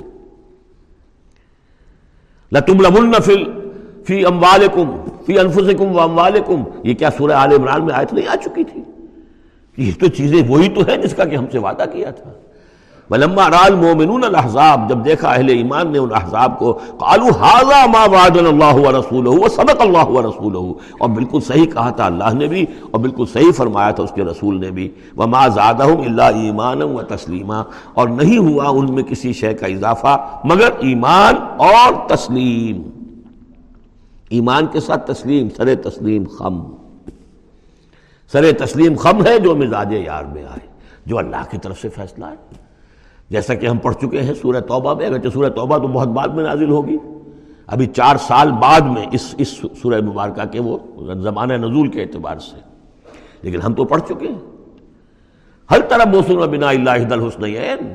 لَتُبْلَوَنَّ فِي أَمْوَالِكُمْ فی انفسکم و اموالکم، یہ کیا سورہ آل عمران میں آیت نہیں آ چکی تھی؟ یہ تو چیزیں وہی تو ہیں جس کا کہ ہم سے وعدہ کیا تھا. ولما راى المؤمنون الاحزاب، جب دیکھا اہل ایمان نے ان احزاب کو، قالوا هذا ما وعدنا الله ورسوله وصدق الله ورسوله، اور بالکل صحیح کہا تھا اللہ نے بھی اور بالکل صحیح فرمایا تھا اس کے رسول نے بھی. وما زادهم الا ایمانا وتسلیما، اور نہیں ہوا ان میں کسی شے کا اضافہ مگر ایمان اور تسلیم، ایمان کے ساتھ تسلیم، سر تسلیم خم، سر تسلیم خم ہے جو مزاج یار میں آئے، جو اللہ کی طرف سے فیصلہ ہے. جیسا کہ ہم پڑھ چکے ہیں سورہ توبہ میں، اگرچہ سورہ توبہ تو بہت بعد میں نازل ہوگی، ابھی چار سال بعد میں اس اس سورہ مبارکہ کے وہ زمانہ نزول کے اعتبار سے، لیکن ہم تو پڑھ چکے ہیں. ہر طرف موسم بنا اللہ دل حسنین،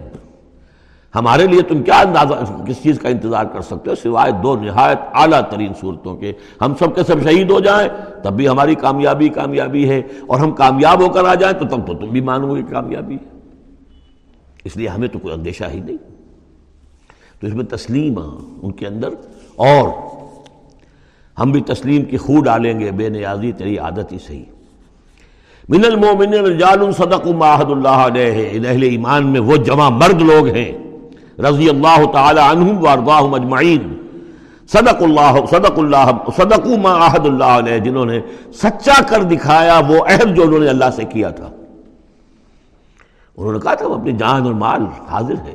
ہمارے لیے تم کیا اندازہ کس چیز کا انتظار کر سکتے ہو سوائے دو نہایت اعلیٰ ترین صورتوں کے. ہم سب کے سب شہید ہو جائیں تب بھی ہماری کامیابی کامیابی ہے، اور ہم کامیاب ہو کر آ جائیں تو تب تو تم بھی مانو گے کامیابی ہے. اس لیے ہمیں تو کوئی اندیشہ ہی نہیں. تو اس میں تسلیم ان کے اندر، اور ہم بھی تسلیم کی خو ڈالیں گے، بے نیازی تیری عادت ہی صحیح. من المؤمنین رجال صدقوا ما عہد اللہ علیہ، اہل ایمان میں وہ جمع مرد لوگ ہیں رضی اللہ تعالی عنہم وارضاہم اجمعین، صدق اللہ صدق اللہ صدقوا ما عہد اللہ علیہ، جنہوں نے سچا کر دکھایا وہ عہد جو انہوں نے اللہ سے کیا تھا. انہوں نے کہا تھا ہم اپنی جان اور مال حاضر ہے،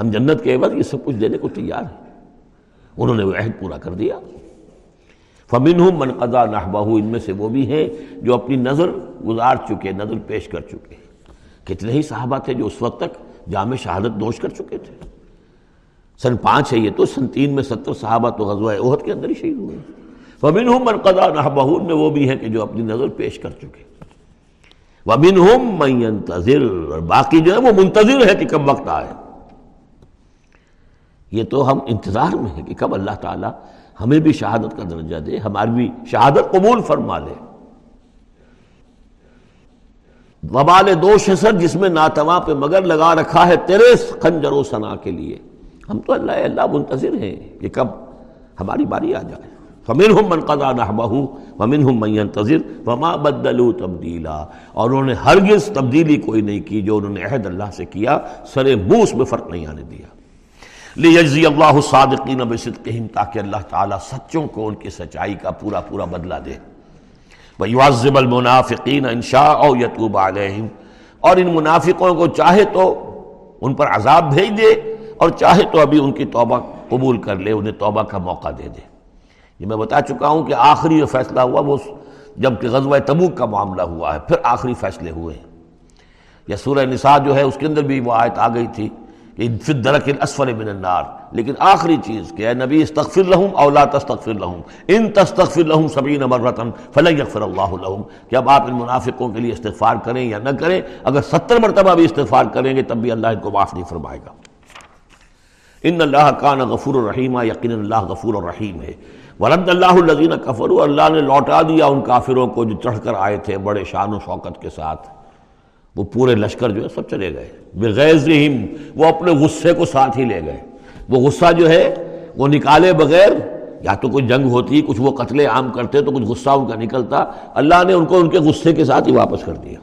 ہم جنت کے عوض یہ سب کچھ دینے کو تیار ہیں. انہوں نے وہ عہد پورا کر دیا. فمنہم من قضا نحبہ، ان میں سے وہ بھی ہیں جو اپنی نظر گزار چکے، نظر پیش کر چکے. کتنے ہی صحابہ تھے جو اس وقت تک جامِ شہادت نوش کر چکے تھے. سن پانچ ہے یہ تو، سن تین میں ستر صحابہ تو غزوہ احد کے اندر ہی شہید ہوئے. فمنہم من قضا نحبہ، ان میں وہ بھی ہیں کہ جو اپنی نظر پیش کر چکے. وَمِنْهُمْ مَنْ يَنْتَظِرُ، اور باقی جو ہے وہ منتظر ہے کہ کب وقت آئے. یہ تو ہم انتظار میں ہیں کہ کب اللہ تعالیٰ ہمیں بھی شہادت کا درجہ دے، ہماری بھی شہادت قبول فرما لے. وبال دوش ہے سر جس میں ناتواں پہ مگر لگا رکھا ہے تیرے خنجر و ثنا کے لیے. ہم تو اللہ اللہ منتظر ہیں کہ کب ہماری باری آ جائے. فَمِنْهُمْ مَنْ قَضَى نَحْبَهُ وَمِنْهُمْ مَنْ يَنْتَظِرُ وَمَا بَدَّلُوا تَبْدِيلًا، اور انہوں نے ہرگز تبدیلی کوئی نہیں کی جو انہوں نے عہد اللہ سے کیا، سر موس میں فرق نہیں آنے دیا. لِيَجْزِيَ اللَّهُ الصَّادِقِينَ بِصِدْقِهِمْ، تاکہ اللہ تعالیٰ سچوں کو ان کی سچائی کا پورا پورا بدلہ دے. وَيُعَذِّبَ الْمُنَافِقِينَ إِنْ شَاءَ أَوْ يَتُوبَ عَلَيْهِمْ، اور ان منافقوں کو چاہے تو ان پر عذاب بھیج دے اور چاہے تو ابھی ان کی توبہ قبول کر لے، انہیں توبہ کا موقع دے دے. یہ میں بتا چکا ہوں کہ آخری جو فیصلہ ہوا وہ جب کہ غزوہ تبوک کا معاملہ ہوا ہے، پھر آخری فیصلے ہوئے ہیں. یا سورہ نساء جو ہے اس کے اندر بھی وہ آیت آ گئی تھی کہ فی الدرک الاسفل من النار، لیکن آخری چیز کہ اے نبی استغفر لہم او لا تستغفر لہم ان تستغفر لہم سبعین مرۃ فلن یغفر اللہ لہم، کہ اب آپ ان منافقوں کے لیے استغفار کریں یا نہ کریں، اگر ستر مرتبہ بھی استغفار کریں گے تب بھی اللہ ان کو معاف نہیں فرمائے گا. ان اللہ کان غفور الرحیم، یقینا اللہ غفور الرحیم ہے. ورد اللہ الذین کفروا، اللہ نے لوٹا دیا ان کافروں کو جو چڑھ کر آئے تھے بڑے شان و شوکت کے ساتھ. وہ پورے لشکر جو ہے سب چلے گئے بغیظہم، وہ اپنے غصے کو ساتھ ہی لے گئے. وہ غصہ جو ہے وہ نکالے بغیر، یا تو کوئی جنگ ہوتی، کچھ وہ قتل عام کرتے تو کچھ غصہ ان کا نکلتا، اللہ نے ان کو ان کے غصے کے ساتھ ہی واپس کر دیا.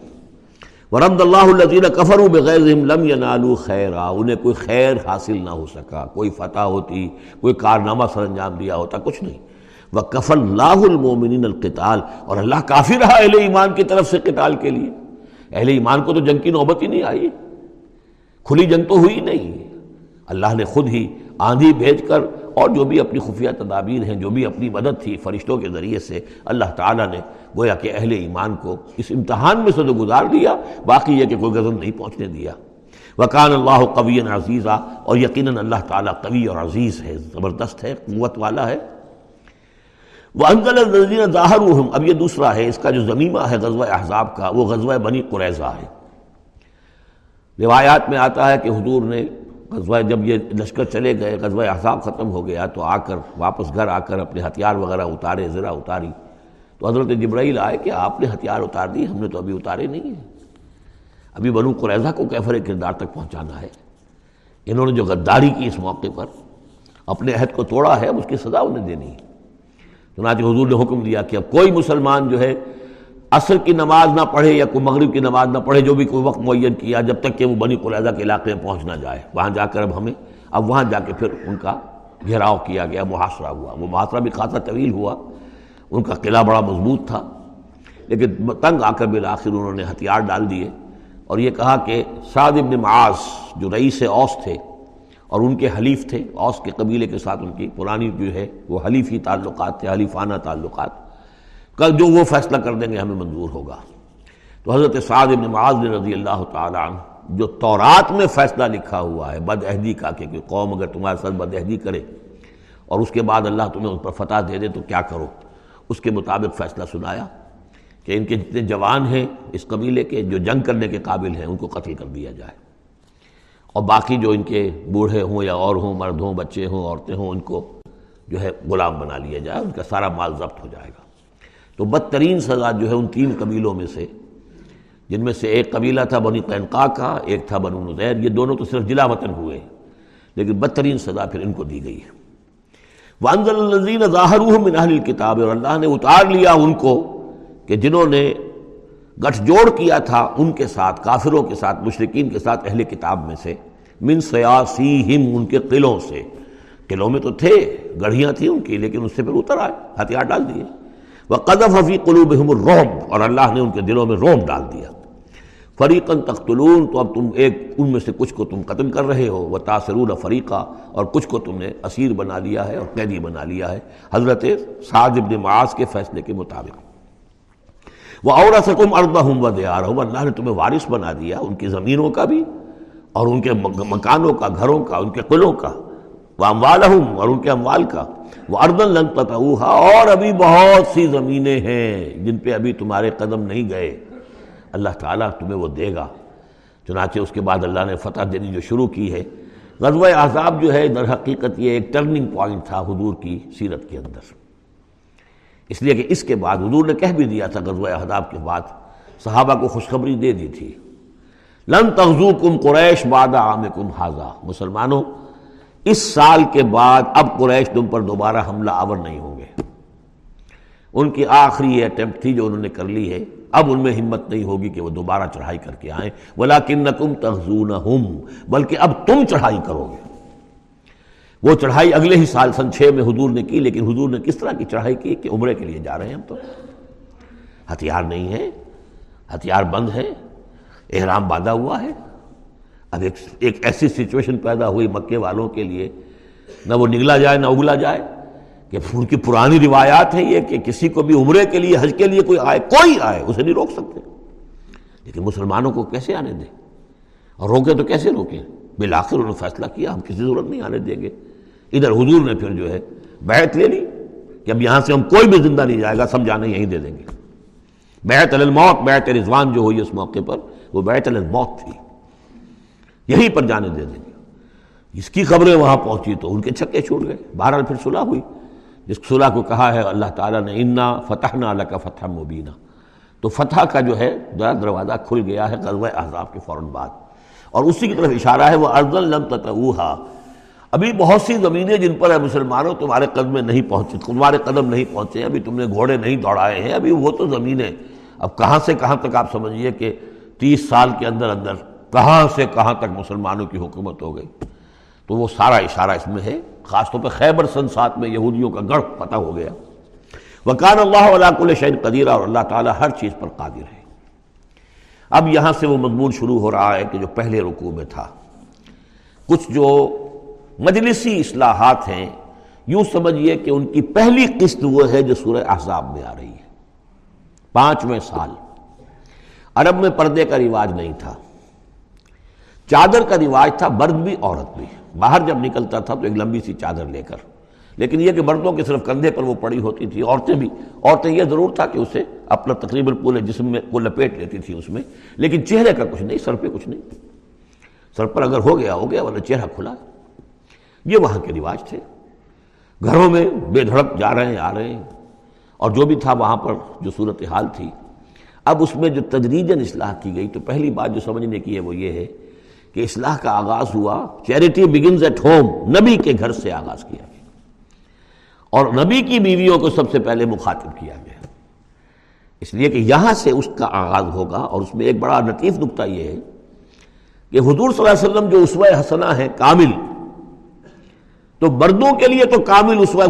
ورد اللہ الذین کفروا بغیظہم لم ینالوا خیرا، انہیں کوئی خیر حاصل نہ ہو سکا، کوئی فتح ہوتی، کوئی کارنامہ سر انجام دیا ہوتا، کچھ نہیں. وَكَفَى اللَّهُ الْمُؤْمِنِينَ الْقِتَالَ، اور اللہ کافی رہا اہل ایمان کی طرف سے قتال کے لیے. اہل ایمان کو تو جنگ کی نوبت ہی نہیں آئی، کھلی جنگ تو ہوئی نہیں، اللہ نے خود ہی آندھی بھیج کر اور جو بھی اپنی خفیہ تدابیر ہیں، جو بھی اپنی مدد تھی فرشتوں کے ذریعے سے، اللہ تعالیٰ نے گویا کہ اہل ایمان کو اس امتحان میں سے تو گزار دیا، باقی یہ کہ کوئی غزب نہیں پہنچنے دیا. وَكَانَ اللَّهُ قَوِيًّا عَزِيزًا، اور یقیناً اللہ تعالیٰ قوی اور عزیز ہے، زبردست ہے، قوت والا ہے. وَأَنزَلَ الَّذِينَ ظَاهَرُوهُمْ، اب یہ دوسرا ہے، اس کا جو ضمیمہ ہے غزوہ احزاب کا وہ غزوہ بنی قریظہ ہے. روایات میں آتا ہے کہ حضور نے غزوہ، جب یہ لشکر چلے گئے غزوہ احزاب ختم ہو گیا تو آ کر واپس گھر آ کر اپنے ہتھیار وغیرہ اتارے، زرہ اتاری، تو حضرت جبرائیل آئے کہ آپ نے ہتھیار اتار دی، ہم نے تو ابھی اتارے نہیں ہیں، ابھی بنو قریظہ کو کیفر کردار تک پہنچانا ہے. انہوں نے جو غداری کی اس موقع پر، اپنے عہد کو توڑا ہے، اس کی سزا انہیں دینی ہے. چنانچہ حضور نے حکم دیا کہ اب کوئی مسلمان جو ہے عصر کی نماز نہ پڑھے یا کوئی مغرب کی نماز نہ پڑھے، جو بھی کوئی وقت معین کیا، جب تک کہ وہ بنی قریظہ کے علاقے میں پہنچ نہ جائے. وہاں جا کر اب ہمیں اب وہاں جا کے پھر ان کا گھیراؤ کیا گیا، محاصرہ ہوا. وہ محاصرہ بھی خاصا طویل ہوا، ان کا قلعہ بڑا مضبوط تھا، لیکن تنگ آ کر بالآخر انہوں نے ہتھیار ڈال دیے اور یہ کہا کہ سعد ابن معاذ جو رئیس اوس تھے اور ان کے حلیف تھے، اوس کے قبیلے کے ساتھ ان کی پرانی جو ہے وہ حلیفی تعلقات تھے، حلیفانہ تعلقات، کہ جو وہ فیصلہ کر دیں گے ہمیں منظور ہوگا. تو حضرت سعد ابن معاذ رضی اللہ تعالیٰ عنہ جو تورات میں فیصلہ لکھا ہوا ہے بد عہدی کا، کہ کوئی قوم اگر تمہارے ساتھ بد عہدی کرے اور اس کے بعد اللہ تمہیں ان پر فتح دے دے تو کیا کرو، اس کے مطابق فیصلہ سنایا کہ ان کے جتنے جوان ہیں اس قبیلے کے جو جنگ کرنے کے قابل ہیں ان کو قتل کر دیا جائے، اور باقی جو ان کے بوڑھے ہوں یا اور ہوں، مرد ہوں، بچے ہوں، عورتیں ہوں، ان کو جو ہے غلام بنا لیا جائے، ان کا سارا مال ضبط ہو جائے گا. تو بدترین سزا جو ہے ان تین قبیلوں میں سے، جن میں سے ایک قبیلہ تھا بنی قینقاع کا، ایک تھا بنو نذیر، یہ دونوں تو صرف جلا وطن ہوئے، لیکن بدترین سزا پھر ان کو دی گئی ہے. وَأَنزَلَ الَّذِينَ ظَاهَرُوهُمْ مِنْ أَهْلِ الْكِتَابِ، اور اللہ نے اتار لیا ان کو کہ جنہوں نے گٹھ جوڑ کیا تھا ان کے ساتھ، کافروں کے ساتھ، مشرکین کے ساتھ، اہل کتاب میں سے، من سیاسیہم، ان کے قلعوں سے. قلعوں میں تو تھے، گڑھیاں تھیں ان کی، لیکن اس سے پھر اتر آئے، ہتھیار ڈال دیے. وَقَذَفَ فِي قُلُوبِهِمُ الرُّعْبَ، اور اللہ نے ان کے دلوں میں رعب ڈال دیا. فَرِيقًا تَقْتُلُونَ، تو اب تم ایک ان میں سے کچھ کو تم قتل کر رہے ہو، وَتَأْسِرُونَ فَرِيقًا، اور کچھ کو تم نے اسیر بنا لیا ہے اور قیدی بنا لیا ہے حضرت سعد ابن معاذ کے فیصلے کے مطابق. وَأَوْرَثَكُمْ أَرْضَهُمْ وَدِيَارَهُمْ، اللہ نے تمہیں وارث بنا دیا ان کی زمینوں کا بھی اور ان کے مکانوں کا، گھروں کا، ان کے قلعوں کا، وَأَمْوَالَهُمْ، اور ان کے اموال کا، وَأَرْضًا لَن تَطَئُوهَا، اور ابھی بہت سی زمینیں ہیں جن پہ ابھی تمہارے قدم نہیں گئے، اللہ تعالیٰ تمہیں وہ دے گا. چنانچہ اس کے بعد اللہ نے فتح دینی جو شروع کی ہے. غزوہ احزاب جو ہے در حقیقت یہ ایک ٹرننگ پوائنٹ تھا حضور کی سیرت کے اندر، اس لیے کہ اس کے بعد حضور نے کہہ بھی دیا تھا، غزوہ احزاب کے بعد صحابہ کو خوشخبری دے دی تھی، لَن تَغْزُوكُمْ قُرَيْشٌ بَعْدَ عَامِكُمْ هَذَا، مسلمانوں اس سال کے بعد اب قریش تم پر دوبارہ حملہ آور نہیں ہوں گے. ان کی آخری یہ اٹیمپٹ تھی جو انہوں نے کر لی ہے، اب ان میں ہمت نہیں ہوگی کہ وہ دوبارہ چڑھائی کر کے آئیں. وَلَكِنَّكُمْ تَغْزُونَهُمْ، بلکہ اب تم چڑھائی کرو گے. وہ چڑھائی اگلے ہی سال سن چھ میں حضور نے کی، لیکن حضور نے کس طرح کی چڑھائی کی کہ عمرے کے لیے جا رہے ہیں، ہم تو ہتھیار نہیں ہیں، ہتھیار بند ہے، احرام باندھا ہوا ہے. اب ایک ایک ایسی سچویشن پیدا ہوئی مکے والوں کے لیے، نہ وہ نگلا جائے نہ اگلا جائے، کہ ان کی پرانی روایات ہے یہ کہ کسی کو بھی عمرے کے لیے، حج کے لیے کوئی آئے، کوئی آئے اسے نہیں روک سکتے، لیکن مسلمانوں کو کیسے آنے دیں، اور روکے تو کیسے روکیں. بالآخر انہوں نے فیصلہ کیا ہم کسی صورت نہیں آنے دیں گے. ادھر حضور نے پھر جو ہے بیعت لے لی کہ اب یہاں سے ہم کوئی بھی زندہ نہیں جائے گا، سب جانے یہیں دے دیں گے. بیعت علی الموت، بیعت رضوان جو ہوئی اس موقع پر، وہ بیعت علی الموت تھی، یہیں پر جانے دے دیں گے. اس کی خبریں وہاں پہنچی تو ان کے چھکے چھوٹ گئے. بہرحال پھر صلح ہوئی، جس صلح کو کہا ہے اللہ تعالیٰ نے انا فتحنا لک فتحا مبینا، تو فتح کا جو ہے دروازہ کھل گیا ہے غزوہ احزاب کے فوراً بعد. اور اسی کی طرف اشارہ ہے، وہ ارضا لم تطئوها، ابھی بہت سی زمینیں جن پر ہے مسلمانوں تمہارے قدم نہیں پہنچے، تمہارے قدم نہیں پہنچے، ابھی تم نے گھوڑے نہیں دوڑائے ہیں، ابھی وہ تو زمینیں. اب کہاں سے کہاں تک آپ سمجھیے کہ تیس سال کے اندر اندر کہاں سے کہاں تک مسلمانوں کی حکومت ہو گئی. تو وہ سارا اشارہ اس میں ہے، خاص طور پہ خیبر سن سات میں یہودیوں کا گڑھ پتہ ہو گیا. وَكَانَ اللَّهُ عَلَىٰ كُلِّ شَيْءٍ قَدِيرًا، اور اللہ تعالیٰ ہر چیز پر قادر ہے. اب یہاں سے وہ مضمون شروع ہو رہا ہے کہ جو پہلے رکوع میں تھا، کچھ جو مجلسی اصلاحات ہیں، یوں سمجھیے کہ ان کی پہلی قسط وہ ہے جو سورہ احزاب میں آ رہی ہے. پانچویں سال عرب میں پردے کا رواج نہیں تھا، چادر کا رواج تھا، مرد بھی عورت بھی. باہر جب نکلتا تھا تو ایک لمبی سی چادر لے کر، لیکن یہ کہ مردوں کے صرف کندھے پر وہ پڑی ہوتی تھی، عورتیں بھی، عورتیں یہ ضرور تھا کہ اسے اپنا تقریباً پورے جسم میں وہ لپیٹ لیتی تھی اس میں، لیکن چہرے کا کچھ نہیں، سر پہ کچھ نہیں، سر پر اگر ہو گیا ہو گیا ورنہ چہرہ کھلا. یہ وہاں کے رواج تھے. گھروں میں بے دھڑک جا رہے ہیں آ رہے ہیں، اور جو بھی تھا وہاں پر جو صورتحال تھی. اب اس میں جو تدریجاً اصلاح کی گئی، تو پہلی بات جو سمجھنے کی ہے وہ یہ ہے کہ اصلاح کا آغاز ہوا، چیریٹی بگنز ایٹ ہوم، نبی کے گھر سے آغاز کیا گیا. اور نبی کی بیویوں کو سب سے پہلے مخاطب کیا گیا، اس لیے کہ یہاں سے اس کا آغاز ہوگا۔ اور اس میں ایک بڑا لطیف نکتہ یہ ہے کہ حضور صلی اللہ علیہ وسلم جو اسوہ حسنہ ہے کامل، تو مردوں کے لیے تو کامل اسوہ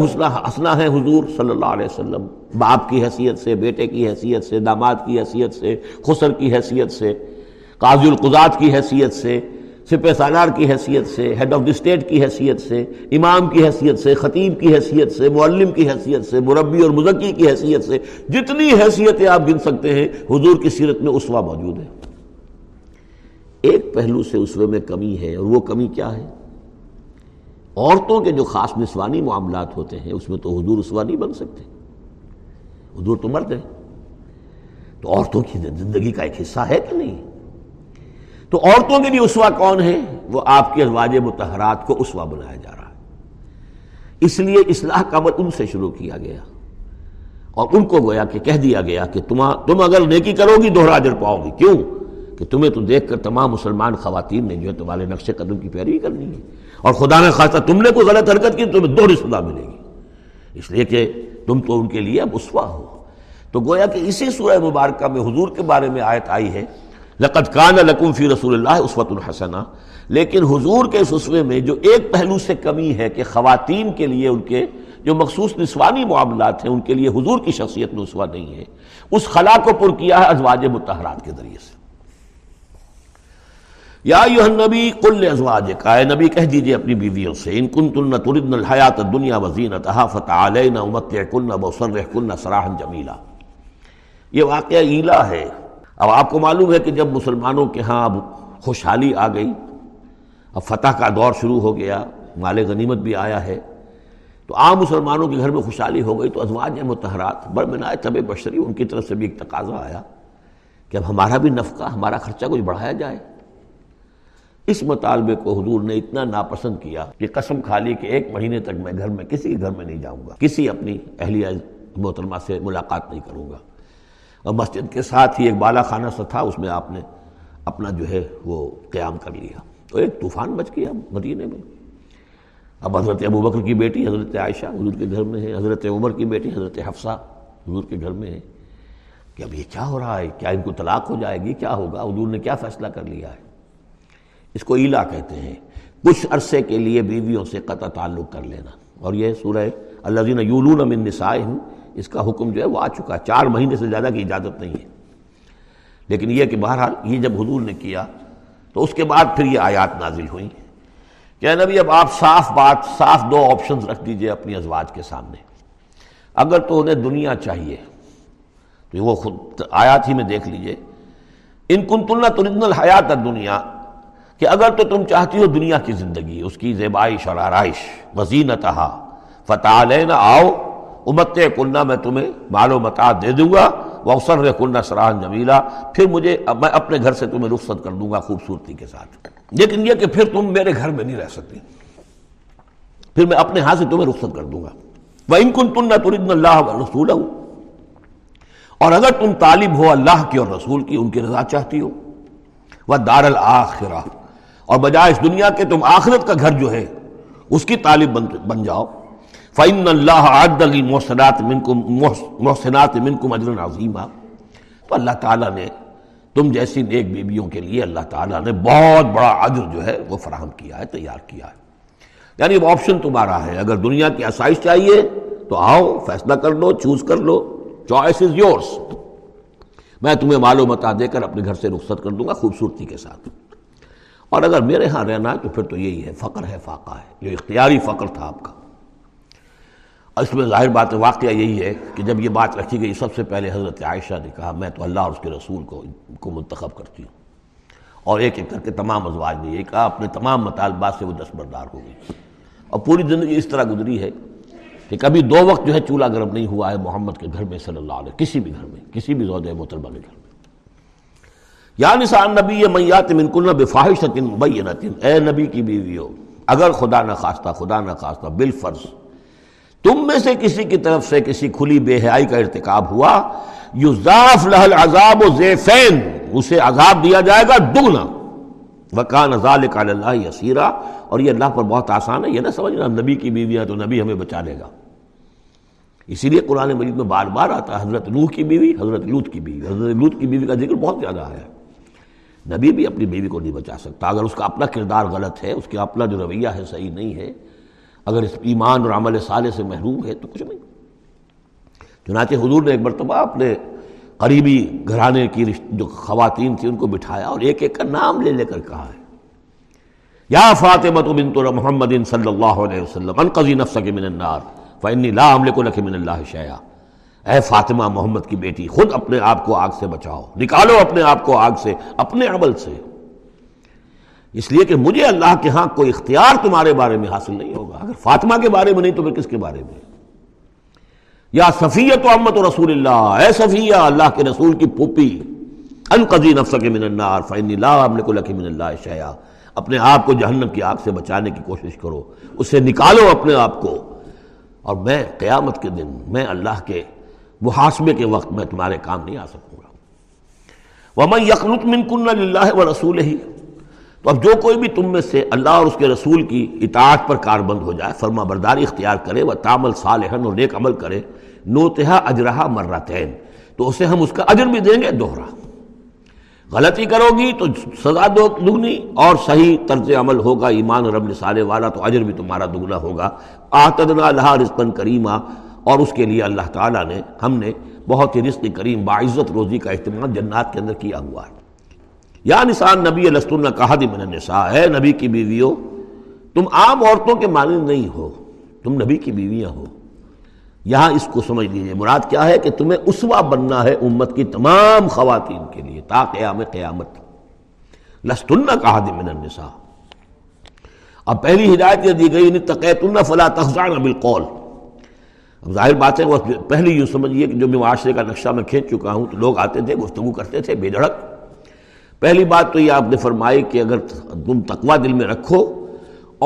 حسنہ ہے حضور صلی اللہ علیہ وسلم، باپ کی حیثیت سے، بیٹے کی حیثیت سے، داماد کی حیثیت سے، خسر کی حیثیت سے، قاضی القضات کی حیثیت سے، سپہ سالار کی حیثیت سے، ہیڈ آف دی اسٹیٹ کی حیثیت سے، امام کی حیثیت سے، خطیب کی حیثیت سے، معلم کی حیثیت سے، مربی اور مزکی کی حیثیت سے، جتنی حیثیتیں آپ گن سکتے ہیں حضور کی سیرت میں اسوہ موجود ہے۔ ایک پہلو سے اسوے میں کمی ہے، اور وہ کمی کیا ہے؟ عورتوں کے جو خاص نسوانی معاملات ہوتے ہیں اس میں تو حضور اسوہ نہیں بن سکتے، حضور تو مرد ہیں، تو عورتوں کی زندگی کا ایک حصہ ہے کہ نہیں؟ تو عورتوں کے لیے اسوہ کون ہے؟ وہ آپ کے ازواج مطہرات کو اسوہ بنایا جا رہا ہے، اس لیے اصلاح کا عمل ان سے شروع کیا گیا، اور ان کو گویا کہ کہہ دیا گیا کہ تم تم اگر نیکی کرو گی دوہرا اجر پاؤ گی، کیوں کہ تمہیں تو دیکھ کر تمام مسلمان خواتین نے جو ہے تمہارے نقش قدم کی پیروی کرنی ہے، اور خدا نے خاصہ تم نے کوئی غلط حرکت کی تو تمہیں دوہری سزا ملے گی، اس لیے کہ تم تو ان کے لیے اب اسوہ ہو۔ تو گویا کہ اسی سورہ مبارکہ میں حضور کے بارے میں آیت آئی ہے لقد کان لکم فی رسول اللہ اسوۃ الحسنہ، لیکن حضور کے اس اسوے میں جو ایک پہلو سے کمی ہے کہ خواتین کے لیے ان کے جو مخصوص نسوانی معاملات ہیں ان کے لیے حضور کی شخصیت میں اسوہ نہیں ہے، اس خلا کو پر کیا ہے ازواج مطہرات کے ذریعے سے۔ یا ایھا النبی قل لازواجک، اے نبی کہہ دیجئے اپنی بیویوں سے، ان کنتن تردن الحیات الدنیا وزینتہا فتعالین امتعکن واسرحکن سراحا جمیلا۔ یہ واقعہ ایلہ ہے۔ اب آپ کو معلوم ہے کہ جب مسلمانوں کے ہاں اب خوشحالی آ گئی، اب فتح کا دور شروع ہو گیا، مال غنیمت بھی آیا ہے، تو عام مسلمانوں کے گھر میں خوشحالی ہو گئی، تو ازواج مطہرات برمنائے طب بشری ان کی طرف سے بھی ایک تقاضا آیا کہ اب ہمارا بھی نفقہ، ہمارا خرچہ کچھ بڑھایا جائے۔ اس مطالبے کو حضور نے اتنا ناپسند کیا کہ قسم کھا لی کہ ایک مہینے تک میں گھر میں کسی کے گھر میں نہیں جاؤں گا، کسی اپنی اہلیہ محترمہ سے ملاقات نہیں کروں گا، اور مسجد کے ساتھ ہی ایک بالا خانہ سا تھا، اس میں آپ نے اپنا جو ہے وہ قیام کر لیا۔ تو ایک طوفان مچ گیا مدینے میں۔ اب حضرت ابوبکر کی بیٹی حضرت عائشہ حضور کے گھر میں ہے، حضرت عمر کی بیٹی حضرت حفصہ حضور کے گھر میں ہے، کہ اب یہ کیا ہو رہا ہے، کیا ان کو طلاق ہو جائے گی، کیا ہوگا، حضور نے کیا فیصلہ کر لیا ہے؟ اس کو ایلا کہتے ہیں، کچھ عرصے کے لیے بیویوں سے قطع تعلق کر لینا، اور یہ سورہ الذین یولون من نسائہم اس کا حکم جو ہے وہ آ چکا، چار مہینے سے زیادہ کی اجازت نہیں ہے، لیکن یہ کہ بہرحال یہ جب حضور نے کیا تو اس کے بعد پھر یہ آیات نازل ہوئیں کہ نبی اب آپ صاف بات، صاف دو آپشنز رکھ دیجئے اپنی ازواج کے سامنے، اگر تو انہیں دنیا چاہیے تو وہ خود آیات ہی میں دیکھ لیجئے، ان کنتن تردن الحیات الدنیا، کہ اگر تو تم چاہتی ہو دنیا کی زندگی، اس کی زیبائش اور آرائش، وزینتہا فتعالین آؤ، امتعکن میں تمہیں مال و متاع دے دوں گا، واسرحکن سراحا جمیلا، پھر مجھے میں اپنے گھر سے تمہیں رخصت کر دوں گا خوبصورتی کے ساتھ، لیکن یہ کہ پھر تم میرے گھر میں نہیں رہ سکتی، پھر میں اپنے ہاتھ سے تمہیں رخصت کر دوں گا، وَإِن كُنتُنَّ تُرِدْنَ اللَّهَ وَرَسُولَهُ، اور اگر تم طالب ہو اللہ کی اور رسول کی، ان کی رضا چاہتی ہو، وَالدَّارَ الْآخِرَةَ، اور بجائے اس دنیا کے تم آخرت کا گھر جو ہے اس کی طالب بن جاؤ، فَإِنَّ اللَّهَ أَعَدَّ لِلْمُحْسِنَاتِ مِنْكُمْ مُحْسِنَاتِ مِنْكُمْ أَجْرًا عَظِيمًا، تو اللہ تعالیٰ نے تم جیسی نیک بیویوں کے لیے اللہ تعالیٰ نے بہت بڑا اجر جو ہے وہ فراہم کیا ہے، تیار کیا ہے، یعنی وہ آپشن تمہارا ہے، اگر دنیا کی آسائش چاہیے تو آؤ، فیصلہ کر لو، چوز کر لو، چوائس از یورس، میں تمہیں مال و متاع دے کر اپنے گھر سے رخصت کر دوں گا خوبصورتی کے ساتھ، اور اگر میرے ہاں رہنا ہے تو پھر تو یہی ہے، فقر ہے، فاقہ ہے، جو اختیاری فقر تھا آپ کا۔ اور اس میں ظاہر بات ہے واقعہ یہی ہے کہ جب یہ بات رکھی گئی سب سے پہلے حضرت عائشہ نے کہا میں تو اللہ اور اس کے رسول کو کو منتخب کرتی ہوں، اور ایک ایک کر کے تمام ازواج نے یہ کہا، اپنے تمام مطالبات سے وہ دستبردار ہو گئی، اور پوری زندگی اس طرح گزری ہے کہ کبھی دو وقت جو ہے چولہا گرم نہیں ہوا ہے محمد کے گھر میں صلی اللہ علیہ، کسی بھی گھر میں، کسی بھی زوجہ محترمہ کے گھر میں۔ یا نساء النبی من یات منکن بفاحشۃ مبینۃ، اے نبی کی بیویو اگر خدا نخواستہ خدا نخواستہ بالفرض تم میں سے کسی کی طرف سے کسی کھلی بے حیائی کا ارتکاب ہوا، یضاعف لها العذاب ضعفین، اسے عذاب دیا جائے گا دگنا، وکان ذلک علی اللہ یسیرا، اور یہ اللہ پر بہت آسان ہے، یہ نہ سمجھنا نبی کی بیویاں تو نبی ہمیں بچا لے گا، اسی لیے قرآن مجید میں بار بار آتا ہے حضرت نوح کی بیوی، حضرت لوط کی بیوی۔ حضرت لوط کی بیوی کا ذکر بہت زیادہ آیا ہے۔ نبی بھی اپنی بیوی کو نہیں بچا سکتا، اگر اس کا اپنا کردار غلط ہے، اس کا اپنا جو رویہ ہے صحیح نہیں ہے، اگر اس ایمان اور عمل صالح سے محروم ہے تو کچھ نہیں۔ چنانچہ حضور نے ایک مرتبہ اپنے قریبی گھرانے کی جو خواتین تھیں ان کو بٹھایا اور ایک ایک کا نام لے لے کر کہا ہے، یا فاطمہ بنت محمد صلی اللہ علیہ وسلم انقذی نفسک من النار فإنی لا أملک لک من اللہ شیئا، اے فاطمہ محمد کی بیٹی، خود اپنے آپ کو آگ سے بچاؤ، نکالو اپنے آپ کو آگ سے اپنے عمل سے، اس لیے کہ مجھے اللہ کے ہاں کوئی اختیار تمہارے بارے میں حاصل نہیں ہوگا، اگر فاطمہ کے بارے میں نہیں تو پھر کس کے بارے میں۔ یا صفیہ امت رسول اللہ، اے صفیہ اللہ کے رسول کی پھوپھی، انقذی نفسک من النار فإنی لا أملک لک من اللہ شیئا، اپنے آپ کو جہنم کی آگ سے بچانے کی کوشش کرو، اس سے نکالو اپنے آپ کو، اور میں قیامت کے دن میں اللہ کے محاسبے کے وقت میں تمہارے کام نہیں آ سکوں گا۔ وَمَنْ يَقْنُتْ مِنْكُنَّ لِلَّهِ وَرَسُولِهِ، تو اب جو کوئی بھی تم میں سے اللہ اور اس کے رسول کی اطاعت پر کاربند ہو جائے، فرما برداری اختیار کرے، وَتَعْمَلْ صَالِحًا، اور نیک عمل کرے، نُؤْتِهَا أَجْرَهَا مرتین، تو اسے ہم اس کا اجر بھی دیں گے دوہرا۔ غلطی کرو گی تو سزا دو دگنی، اور صحیح طرز عمل ہوگا ایمان اور عمل صالح والا تو اجر بھی تمہارا دگنا ہوگا۔ آتدنا لہا رزقا کریما، اور اس کے لیے اللہ تعالیٰ نے، ہم نے بہت ہی رزق کریم باعزت روزی کا اہتمام جنات کے اندر کیا ہوا ہے۔ یا نسان نبی لستن کاحد من النساء، اے نبی کی بیویوں تم عام عورتوں کے مانند نہیں ہو، تم نبی کی بیویاں ہو۔ یہاں اس کو سمجھ لیجیے، مراد کیا ہے کہ تمہیں اسوہ بننا ہے امت کی تمام خواتین کے لیے تا قیام قیامت۔ لستن کاحد من النساء، اب پہلی ہدایت یہ دی گئی ان تقیتن فلا تخضعن بالقول۔ اب ظاہر بات ہے وہ پہلی یوں سمجھیے کہ جو میں معاشرے کا نقشہ میں کھینچ چکا ہوں، تو لوگ آتے تھے گفتگو کرتے تھے بے دھڑک۔ پہلی بات تو یہ آپ نے فرمائی کہ اگر تم تقوی دل میں رکھو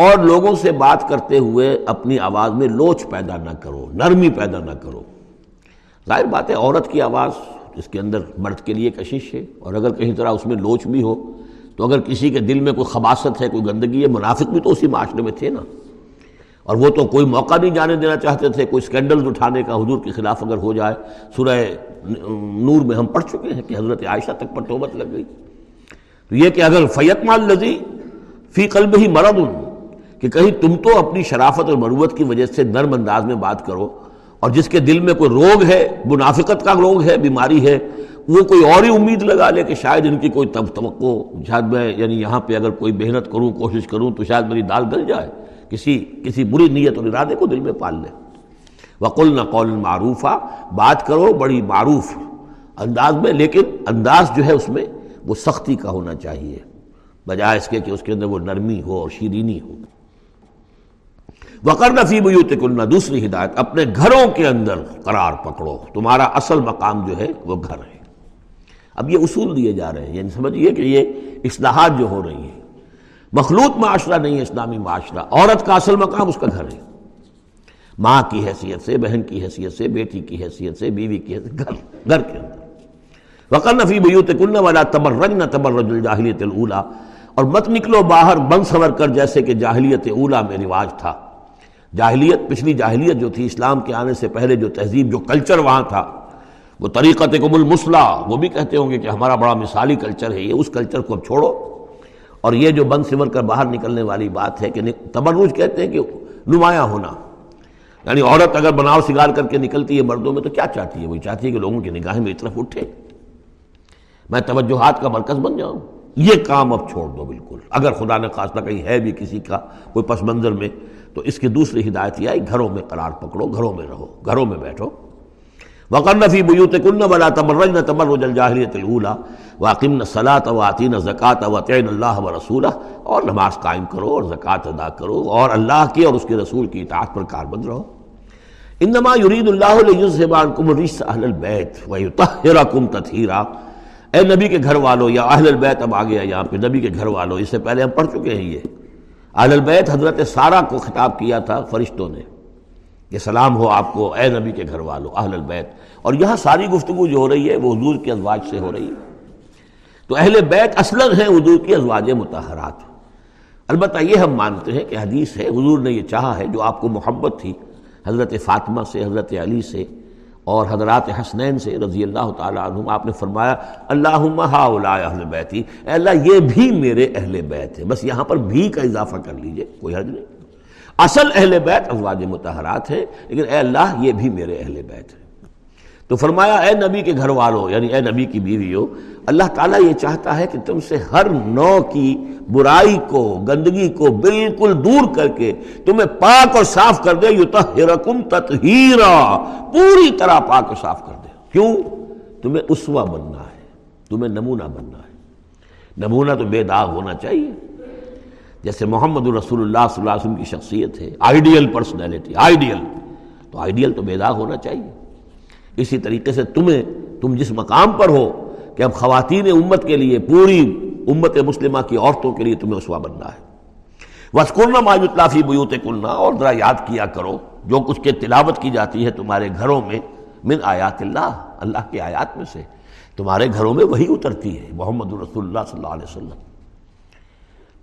اور لوگوں سے بات کرتے ہوئے اپنی آواز میں لوچ پیدا نہ کرو، نرمی پیدا نہ کرو۔ ظاہر بات ہے عورت کی آواز اس کے اندر مرد کے لیے کشش ہے، اور اگر کہیں طرح اس میں لوچ بھی ہو تو اگر کسی کے دل میں کوئی خباثت ہے، کوئی گندگی ہے، منافق بھی تو اسی معاشرے میں تھے نا، اور وہ تو کوئی موقع نہیں جانے دینا چاہتے تھے، کوئی سکینڈلز اٹھانے کا حضور کے خلاف اگر ہو جائے۔ سورہ نور میں ہم پڑھ چکے ہیں کہ حضرت عائشہ تک پر توبت لگ گئی۔ تو یہ کہ اگر فیتما الذی فی قلبہ مرض، کہ کہیں تم تو اپنی شرافت اور مروت کی وجہ سے نرم انداز میں بات کرو، اور جس کے دل میں کوئی روگ ہے، منافقت کا روگ ہے، بیماری ہے، وہ کوئی اور ہی امید لگا لے کہ شاید ان کی کوئی توقع، شاید میں یعنی یہاں پہ اگر کوئی محنت کروں، کوشش کروں تو شاید میری دال گل جائے، کسی کسی بری نیت اور ارادے کو دل میں پال لے۔ وَقُلْنَا قَوْلًا مَعْرُوفًا، بات کرو بڑی معروف انداز میں، لیکن انداز جو ہے اس میں وہ سختی کا ہونا چاہیے، بجائے اس کے کہ اس کے اندر وہ نرمی ہو اور شیرینی ہو۔ وَقَرْنَ فِي بُيُوتِكُنَّ، دوسری ہدایت اپنے گھروں کے اندر قرار پکڑو، تمہارا اصل مقام جو ہے وہ گھر ہے۔ اب یہ اصول دیے جا رہے ہیں، یعنی سمجھیے کہ یہ اصلاحات جو ہو رہی ہیں، مخلوط معاشرہ نہیں ہے اسلامی معاشرہ، عورت کا اصل مقام اس کا گھر ہے، ماں کی حیثیت سے، بہن کی حیثیت سے، بیٹی کی حیثیت سے، بیوی کی حیثیت سے، گھر گھر کے اندر۔ وَقَرْنَ فِي بُيُوتِكُنَّ وَلَا تَبَرَّجْنَ تَبَرَّجَ الْجَاهِلِيَّةِ الْأُولَىٰ، اور مت نکلو باہر بن سنور کر جیسے کہ جاہلیت اولیٰ میں رواج تھا۔ جاہلیت، پچھلی جاہلیت جو تھی، اسلام کے آنے سے پہلے جو تہذیب، جو کلچر وہاں تھا، وہ طریقت قم المسلا، وہ بھی کہتے ہوں گے کہ ہمارا بڑا مثالی کلچر ہے یہ، اس کلچر کو اب چھوڑو، اور یہ جو بند سمر کر باہر نکلنے والی بات ہے کہ تبرج کہتے ہیں کہ نمایاں ہونا، یعنی عورت اگر بناؤ سگار کر کے نکلتی ہے مردوں میں تو کیا چاہتی ہے؟ وہ چاہتی ہے کہ لوگوں کی نگاہیں میری طرف اٹھے، میں توجہات کا مرکز بن جاؤں۔ یہ کام اب چھوڑ دو بالکل، اگر خدا نے خواستہ کہیں ہے بھی کسی کا کوئی پس منظر میں، تو اس کی دوسری ہدایت یہ آئی گھروں میں قرار پکڑو، گھروں میں رہو، گھروں میں بیٹھو۔ وَقَرْنَ فِي بُيُوتِكُنَّ وَلَا تَبَرَّجْنَ تَبَرُّجَ الْجَاهِلِيَّةِ الْأُولَىٰ وَأَقِمْنَ الصَّلَاةَ وَآتِينَ الزَّكَاةَ وَأَطِعْنَا اللَّهَ وَرَسُولَهُ، اور نماز قائم کرو اور زکوٰۃ ادا کرو اور اللہ کی اور اس کے رسول کی اطاعت پر کاربند رہو۔ اِنَّمَا يُرِيدُ اللَّهُ لِيُذْهِبَ عَنكُمُ الرِّجْسَ أَهْلَ الْبَيْتِ وَيُطَهِّرَكُمْ تَطْهِيرًا، اے نبی کے گھر والو، یا اہل البیت اب آ گیا یہاں پہ، نبی کے گھر والو، اس سے پہلے ہم پڑھ چکے ہیں یہ اہل البیت حضرت سارہ کو خطاب کیا تھا فرشتوں نے کہ سلام ہو آپ کو اے نبی کے گھر والو اہل البیت، اور یہاں ساری گفتگو جو ہو رہی ہے وہ حضور کی ازواج سے ہو رہی ہے، تو اہل بیت اصلاً ہیں حضور کی ازواج مطہرات۔ البتہ یہ ہم مانتے ہیں کہ حدیث ہے، حضور نے یہ چاہا ہے، جو آپ کو محبت تھی حضرت فاطمہ سے، حضرت علی سے اور حضرات حسنین سے رضی اللہ تعالیٰ عنہم، آپ نے فرمایا اللہم ہؤلاء اہل بیتی، اے اللہ یہ بھی میرے اہل بیت ہیں، بس یہاں پر بھی کا اضافہ کر لیجئے، کوئی حرج نہیں، اصل اہل بیت ازواج مطہرات ہیں لیکن اے اللہ یہ بھی میرے اہل بیت ہیں۔ تو فرمایا اے نبی کے گھر والوں، یعنی اے نبی کی بیویوں، اللہ تعالیٰ یہ چاہتا ہے کہ تم سے ہر نوع کی برائی کو، گندگی کو بالکل دور کر کے تمہیں پاک اور صاف کر دے، یطہرکم تطہیرا، پوری طرح پاک اور صاف کر دے۔ کیوں؟ تمہیں اسوہ بننا ہے، تمہیں نمونہ بننا ہے۔ نمونہ تو بے داغ ہونا چاہیے، جیسے محمد الرسول اللہ صلی اللہ علیہ وسلم کی شخصیت ہے، آئیڈیل پرسنالٹی، آئیڈیل تو آئیڈیل تو بے داغ ہونا چاہیے۔ اسی طریقے سے تمہیں، تم جس مقام پر ہو کہ اب خواتین امت کے لیے، پوری امت مسلمہ کی عورتوں کے لیے تمہیں اسوہ بننا ہے۔ وَاذْكُرْنَ مَا يُتْلَىٰ فِي بُيُوتِكُنَّ، اور ذرا یاد کیا کرو جو کچھ کے تلاوت کی جاتی ہے تمہارے گھروں میں، من آیات اللہ، اللہ کی آیات میں سے، تمہارے گھروں میں وہی اترتی ہے محمد رسول اللہ صلی اللہ علیہ وسلم۔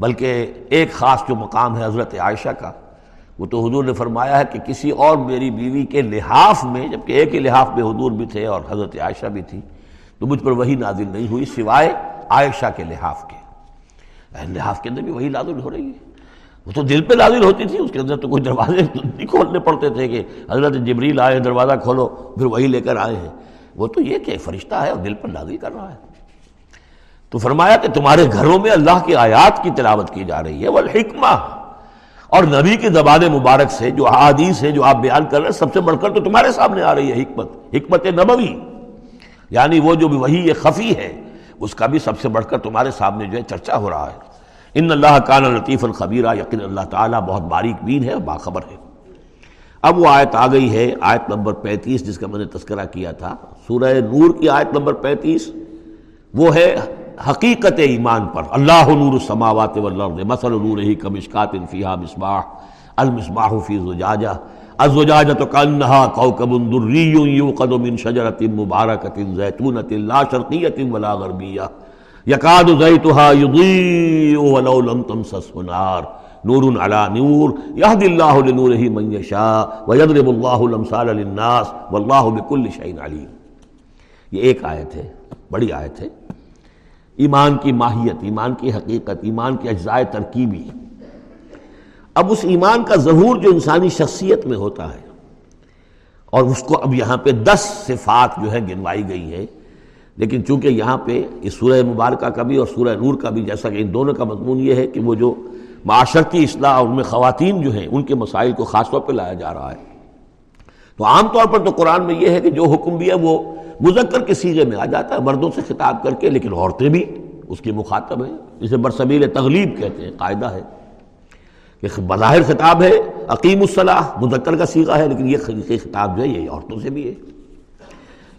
بلکہ ایک خاص جو مقام ہے حضرت عائشہ کا، وہ تو حضور نے فرمایا ہے کہ کسی اور میری بیوی کے لحاف میں، جبکہ ایک ہی لحاف میں حضور بھی تھے اور حضرت عائشہ بھی تھی، تو مجھ پر وہی نازل نہیں ہوئی سوائے عائشہ کے لحاف کے۔ اہل لحاف کے اندر بھی وہی نازل ہو رہی ہے، وہ تو دل پہ نازل ہوتی تھی، اس کے اندر تو کوئی دروازے نہیں کھولنے پڑتے تھے کہ حضرت جبریل آئے دروازہ کھولو پھر وہی لے کر آئے ہیں، وہ تو یہ کہ فرشتہ ہے اور دل پر نازل کر رہا ہے۔ تو فرمایا کہ تمہارے گھروں میں اللہ کی آیات کی تلاوت کی جا رہی ہے، والحکمہ، اور نبی کی زبان مبارک سے جو احادیث ہے جو آپ بیان کر رہے ہیں، سب سے بڑھ کر تو تمہارے سامنے آ رہی ہے حکمت، حکمت نبوی، یعنی وہ جو وحی خفی ہے اس کا بھی سب سے بڑھ کر تمہارے سامنے جو ہے چرچا ہو رہا ہے۔ ان اللہ کان لطیف الخبیرہ، یقین اللہ تعالیٰ بہت باریک بین ہے اور باخبر ہے۔ اب وہ آیت آ گئی ہے، آیت نمبر پینتیس، جس کا میں نے تذکرہ کیا تھا، سورہ نور کی آیت نمبر پینتیس، وہ ہے حقیقت ایمان پر۔ اللہ نور السماوات والارض، مثل نورہ کمشکات فیہا مصباح، المصباح فی زجاجہ، الزجاجۃ کأنہا کوکب دری یوقد من شجرۃ مبارکۃ زیتونۃ لا شرقیۃ ولا غربیہ، یکاد زیتھا یضیء ولو لم تمسسہ نار، نور علی نور، یہدی اللہ لنورہ من یشاء ویضرب اللہ الامثال للناس، واللہ بکل شیء علیم۔ یہ ایک آیت ہے، بڑی آیت ہے، ایمان کی ماہیت، ایمان کی حقیقت، ایمان کی اجزائے ترکیبی۔ اب اس ایمان کا ظہور جو انسانی شخصیت میں ہوتا ہے، اور اس کو اب یہاں پہ دس صفات جو ہے گنوائی گئی ہیں، لیکن چونکہ یہاں پہ اس سورہ مبارکہ کا بھی اور سورہ نور کا بھی، جیسا کہ ان دونوں کا مضمون یہ ہے کہ وہ جو معاشرتی اصلاح اور ان میں خواتین جو ہیں ان کے مسائل کو خاص طور پہ لایا جا رہا ہے، تو عام طور پر تو قرآن میں یہ ہے کہ جو حکم بھی ہے وہ مذکر کے صیغے میں آ جاتا ہے مردوں سے خطاب کر کے، لیکن عورتیں بھی اس کی مخاطب ہیں، جسے برسبیل تغلیب کہتے ہیں، قاعدہ ہے کہ بظاہر خطاب ہے اقیم الصلاح مذکر کا صیغہ ہے، لیکن یہ خطاب جو ہے یہ عورتوں سے بھی ہے،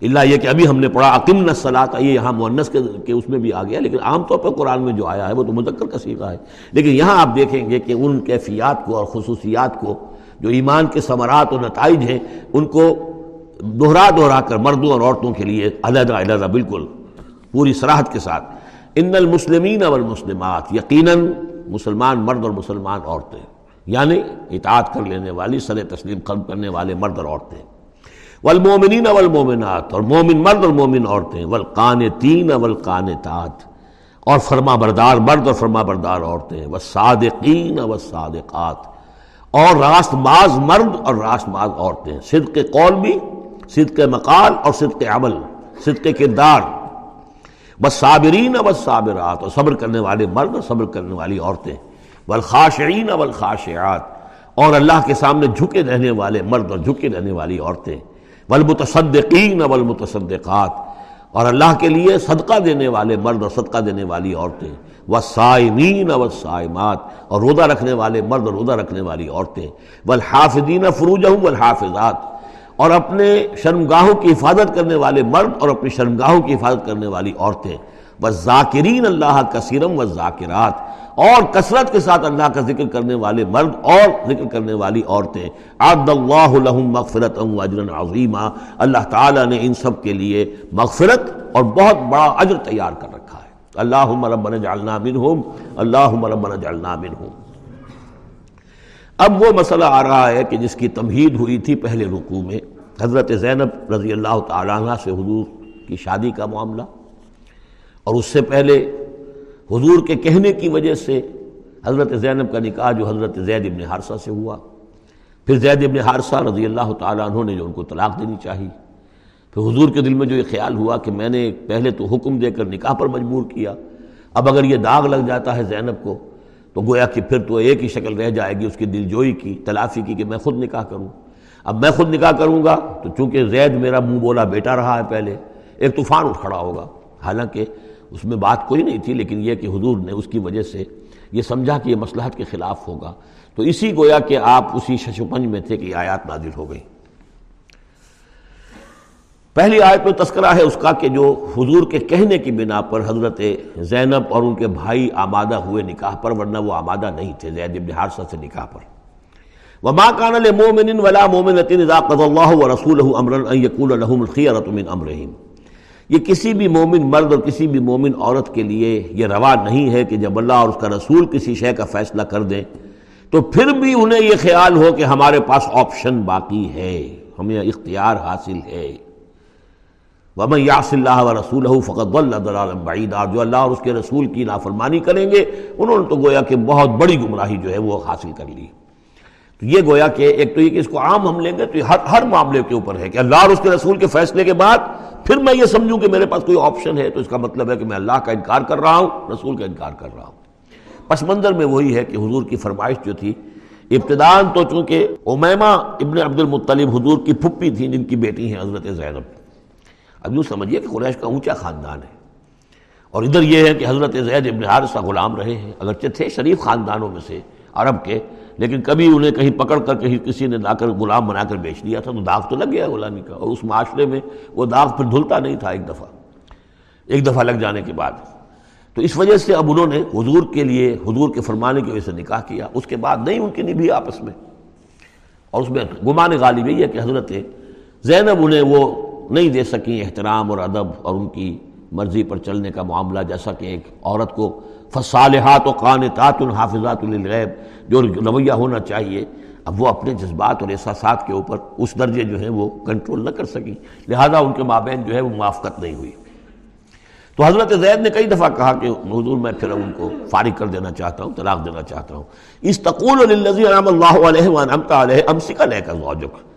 اللہ یہ کہ ابھی ہم نے پڑھا اقمنا الصلاۃ، یہ یہاں مؤنث کے اس میں بھی آ گیا، لیکن عام طور پر قرآن میں جو آیا ہے وہ تو مذکر کا صیغہ ہے، لیکن یہاں آپ دیکھیں گے کہ ان کیفیات کو اور خصوصیات کو جو ایمان کے ثمرات اور نتائج ہیں ان کو دوہرا دوہرا کر مردوں اور عورتوں کے لیے علیحدہ علیحدہ بالکل پوری صراحت کے ساتھ۔ ان المسلمین والمسلمات، یقیناً مسلمان مرد اور مسلمان عورتیں، یعنی اطاعت کر لینے والی، سر تسلیم قلب کرنے والے مرد اور عورتیں، والمومنین والمومنات، اور مومن مرد اور مومن عورتیں، والقانتین والقانتات، اور فرما بردار مرد اور فرما بردار عورتیں، والصادقین والصادقات، اور راست باز مرد اور راست باز عورتیں، صدق قول بھی، صدق مقال اور صدق عمل، صدق کردار، والصابرین والصابرات، اور صبر کرنے والے مرد اور صبر کرنے والی عورتیں، والخاشعین والخاشعات، اور اللہ کے سامنے جھکے رہنے والے مرد اور جھکے رہنے والی عورتیں، والمتصدقین والمتصدقات، اور اللہ کے لیے صدقہ دینے والے مرد اور صدقہ دینے والی عورتیں، والصائمین والصائمات، اور روزہ رکھنے والے مرد اور روزہ رکھنے والی عورتیں، والحافظین فروجہم والحافظات، اور اپنے شرمگاہوں کی حفاظت کرنے والے مرد اور اپنی شرمگاہوں کی حفاظت کرنے والی عورتیں، والذاکرین اللہ کثیرا والذاکرات، اور کثرت کے ساتھ اللہ کا ذکر کرنے والے مرد اور ذکر کرنے والی عورتیں، اعد اللہ لہم مغفرۃ و اجرا عظیما، اللہ تعالیٰ نے ان سب کے لیے مغفرت اور بہت بڑا اجر تیار کر رکھا ہے۔ اللہم ربنا اجعلنا منہم، اللہم ربنا اجعلنا منہم۔ اب وہ مسئلہ آ رہا ہے کہ جس کی تمہید ہوئی تھی پہلے رکوع میں، حضرت زینب رضی اللہ تعالیٰ عنہ سے حضور کی شادی کا معاملہ، اور اس سے پہلے حضور کے کہنے کی وجہ سے حضرت زینب کا نکاح جو حضرت زید ابن حارثہ سے ہوا، پھر زید ابن حارثہ رضی اللہ تعالیٰ عنہ نے جو ان کو طلاق دینی چاہیے، پھر حضور کے دل میں جو یہ خیال ہوا کہ میں نے پہلے تو حکم دے کر نکاح پر مجبور کیا، اب اگر یہ داغ لگ جاتا ہے زینب کو تو گویا کہ پھر تو ایک ہی شکل رہ جائے گی اس کی دل جوئی کی، تلافی کی، کہ میں خود نکاح کروں۔ اب میں خود نکاح کروں گا تو چونکہ زید میرا منہ بولا بیٹا رہا ہے، پہلے ایک طوفان اٹھ کھڑا ہوگا۔ حالانکہ اس میں بات کوئی نہیں تھی، لیکن یہ کہ حضور نے اس کی وجہ سے یہ سمجھا کہ یہ مصلحت کے خلاف ہوگا، تو اسی گویا کہ آپ اسی شش و پنج میں تھے کہ یہ آیات نازل ہو گئی۔ پہلی آیت میں تذکرہ ہے اس کا کہ جو حضور کے کہنے کی بنا پر حضرت زینب اور ان کے بھائی آمادہ ہوئے نکاح پر، ورنہ وہ آمادہ نہیں تھے زید ابن حارثہ سے نکاح پر۔ وَمَا كَانَ لِمُؤْمِنٍ وَلَا مُؤْمِنَةٍ إِذَا قَضَى اللَّهُ وَرَسُولُهُ أَمْرًا أَن يَكُونَ لَهُمُ الْخِيَرَةُ مِنْ أَمْرِهِمْ۔ یہ کسی بھی مومن مرد اور کسی بھی مومن عورت کے لیے یہ روا نہیں ہے کہ جب اللہ اور اس کا رسول کسی شے کا فیصلہ کر دیں تو پھر بھی انہیں یہ خیال ہو کہ ہمارے پاس آپشن باقی ہے، ہمیں اختیار حاصل ہے۔ وَمَنْ يَعْصِ اللَّهَ وَرَسُولَهُ فَقَدْ ضَلَّ ضَلَالًا بَعِيدًا۔ جو اللہ اور اس کے رسول کی نافرمانی کریں گے انہوں نے تو گویا کہ بہت بڑی گمراہی جو ہے وہ حاصل کر لی۔ تو یہ گویا کہ ایک تو یہ کہ اس کو عام ہم لیں گے تو ہر ہر معاملے کے اوپر ہے کہ اللہ اور اس کے رسول کے فیصلے کے بعد پھر میں یہ سمجھوں کہ میرے پاس کوئی آپشن ہے تو اس کا مطلب ہے کہ میں اللہ کا انکار کر رہا ہوں، رسول کا انکار کر رہا ہوں۔ پس منظر میں وہی ہے کہ حضور کی فرمائش جو تھی ابتداً تو چونکہ امیمہ ابن عبد المطلب حضور کی پھپھی تھیں جن کی بیٹی ہیں حضرت زینب۔ اب یوں سمجھیے کہ قریش کا اونچا خاندان ہے، اور ادھر یہ ہے کہ حضرت زید ابن حارثہ غلام رہے ہیں، اگرچہ تھے شریف خاندانوں میں سے عرب کے، لیکن کبھی انہیں کہیں پکڑ کر کہیں کسی نے لا کر غلام بنا کر بیچ دیا تھا تو داغ تو لگ گیا غلامی کا، اور اس معاشرے میں وہ داغ پھر دھلتا نہیں تھا ایک دفعہ ایک دفعہ لگ جانے کے بعد۔ تو اس وجہ سے اب انہوں نے حضور کے لیے، حضور کے فرمانے کی وجہ سے نکاح کیا، اس کے بعد نہیں ان کی نبھی آپس میں، اور اس میں گمان غالب یہ ہے کہ حضرت زینب انہیں وہ نہیں دے سکیں احترام اور ادب اور ان کی مرضی پر چلنے کا معاملہ، جیسا کہ ایک عورت کو فصالحات و قانتات الحافظات للغیب جو رویہ ہونا چاہیے، اب وہ اپنے جذبات اور احساسات کے اوپر اس درجے جو ہیں وہ کنٹرول نہ کر سکیں، لہذا ان کے مابین جو ہے وہ موافقت نہیں ہوئی۔ تو حضرت زید نے کئی دفعہ کہا کہ حضور میں پھر ان کو فارغ کر دینا چاہتا ہوں، طلاق دینا چاہتا ہوں۔ استقول للذی انعم اللہ علیہ وانعمت علیہ امسک علیک زوجک۔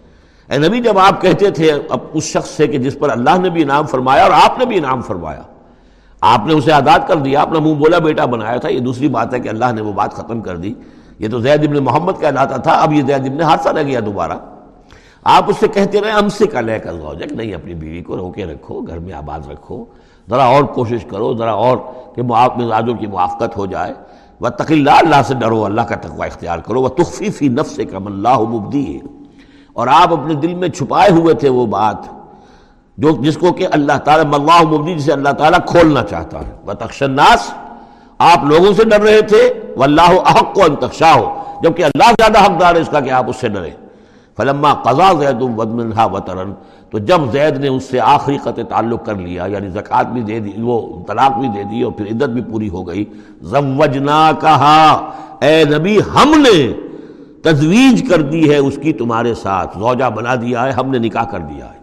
اے نبی، جب آپ کہتے تھے اب اس شخص سے کہ جس پر اللہ نے بھی انعام فرمایا اور آپ نے بھی انعام فرمایا، آپ نے اسے آزاد کر دیا، اپنا منہ بولا بیٹا بنایا تھا، یہ دوسری بات ہے کہ اللہ نے وہ بات ختم کر دی، یہ تو زید ابن محمد کہلاتا تھا، اب یہ زید ابن حارثہ رہ گیا دوبارہ۔ آپ اس سے کہتے رہے امسک علیک زوجک، نہیں اپنی بیوی کو روکے رکھو، گھر میں آباد رکھو، ذرا اور کوشش کرو، ذرا اور کہ مزاجوں کی موافقت ہو جائے۔ واتق اللہ، اللہ سے ڈرو، اللہ کا تقوی اختیار کرو۔ وتخفی فی نفسک ما اللہ مبدیہ، اور آپ اپنے دل میں چھپائے ہوئے تھے وہ بات جو جس کو کہ اللہ تعالیٰ ملاح مبدی، جسے اللہ تعالیٰ کھولنا چاہتا ہے۔ وتخشى الناس، آپ لوگوں سے ڈر رہے تھے، واللہ احق ان تخشاه، جبکہ اللہ زیادہ حقدار ہے اس کا کہ آپ اس سے ڈریں۔ فلما قضا زید منها وطرا، تو جب زید نے اس سے آخری قطع تعلق کر لیا، یعنی زکوٰۃ بھی دے دی، وہ طلاق بھی دے دی اور پھر عدت بھی پوری ہو گئی، زوجناکها، اے نبی ہم نے تزویج کر دی ہے اس کی تمہارے ساتھ، زوجہ بنا دیا ہے، ہم نے نکاح کر دیا ہے۔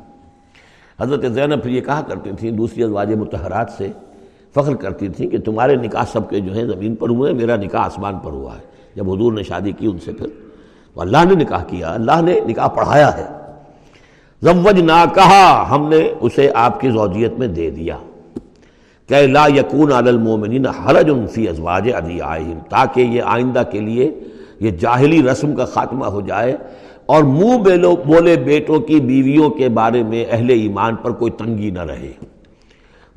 حضرت زینب پھر یہ کہا کرتی تھیں دوسری ازواج مطہرات سے فخر کرتی تھیں کہ تمہارے نکاح سب کے جو ہیں زمین پر ہوئے ہیں، میرا نکاح آسمان پر ہوا ہے۔ جب حضور نے شادی کی ان سے پھر تو اللہ نے نکاح کیا، اللہ نے نکاح پڑھایا ہے۔ زوجناکہا، ہم نے اسے آپ کی زوجیت میں دے دیا، کہ لا یکون علی المؤمنین حرج فی ازواج ادعیہم، تاکہ یہ آئندہ کے لیے یہ جاہلی رسم کا خاتمہ ہو جائے اور منہ بیلو بولے بیٹوں کی بیویوں کے بارے میں اہل ایمان پر کوئی تنگی نہ رہے۔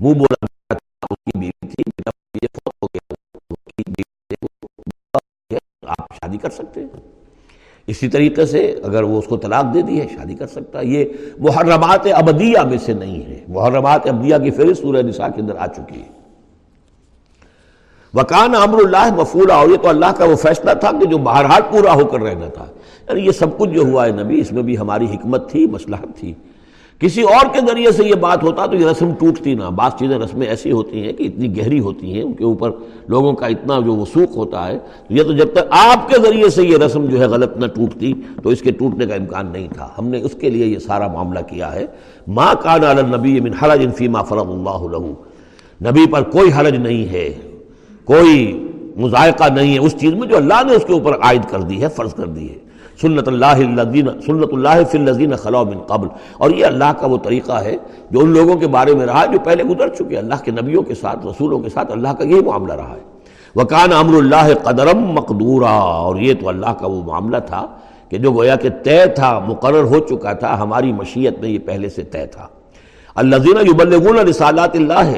منہ بولا بیٹا اس کی بیوی تھی، بیٹا یہ فوت ہو گیا، آپ شادی کر سکتے ہیں۔ اسی طریقے سے اگر وہ اس کو طلاق دے دی ہے شادی کر سکتا ہے۔ یہ محرمات ابدیہ میں سے نہیں ہے، محرمات ابدیہ کی فہرست سورہ نساء کے اندر آ چکی ہے۔ وکان امر اللہ مفعولا، اور یہ تو اللہ کا وہ فیصلہ تھا کہ جو بہرحال پورا ہو کر رہنا تھا۔ یعنی یہ سب کچھ جو ہوا ہے نبی، اس میں بھی ہماری حکمت تھی، مصلحت تھی کسی اور کے ذریعے سے یہ بات ہوتا تو یہ رسم ٹوٹتی نہ. بعض چیزیں رسمیں ایسی ہوتی ہیں کہ اتنی گہری ہوتی ہیں، ان کے اوپر لوگوں کا اتنا جو وثوق ہوتا ہے، یہ تو جب تک آپ کے ذریعے سے یہ رسم جو ہے غلط نہ ٹوٹتی تو اس کے ٹوٹنے کا امکان نہیں تھا. ہم نے اس کے لیے یہ سارا معاملہ کیا ہے. ما کان علی النبی من حرج فیما فرض اللہ لہ، نبی پر کوئی حرج نہیں ہے، کوئی مضائقہ نہیں ہے اس چیز میں جو اللہ نے اس کے اوپر عائد کر دی ہے، فرض کر دی ہے. سنت اللہ الذین سنت اللہ فی الذین خلو من قبل، اور یہ اللہ کا وہ طریقہ ہے جو ان لوگوں کے بارے میں رہا جو پہلے گزر چکے. اللہ کے نبیوں کے ساتھ، رسولوں کے ساتھ اللہ کا یہی معاملہ رہا ہے. وکان امر اللہ قدرا مقدورا، اور یہ تو اللہ کا وہ معاملہ تھا کہ جو گویا کہ طے تھا، مقرر ہو چکا تھا، ہماری مشیت میں یہ پہلے سے طے تھا. الذین یبلغون رسالات اللہ،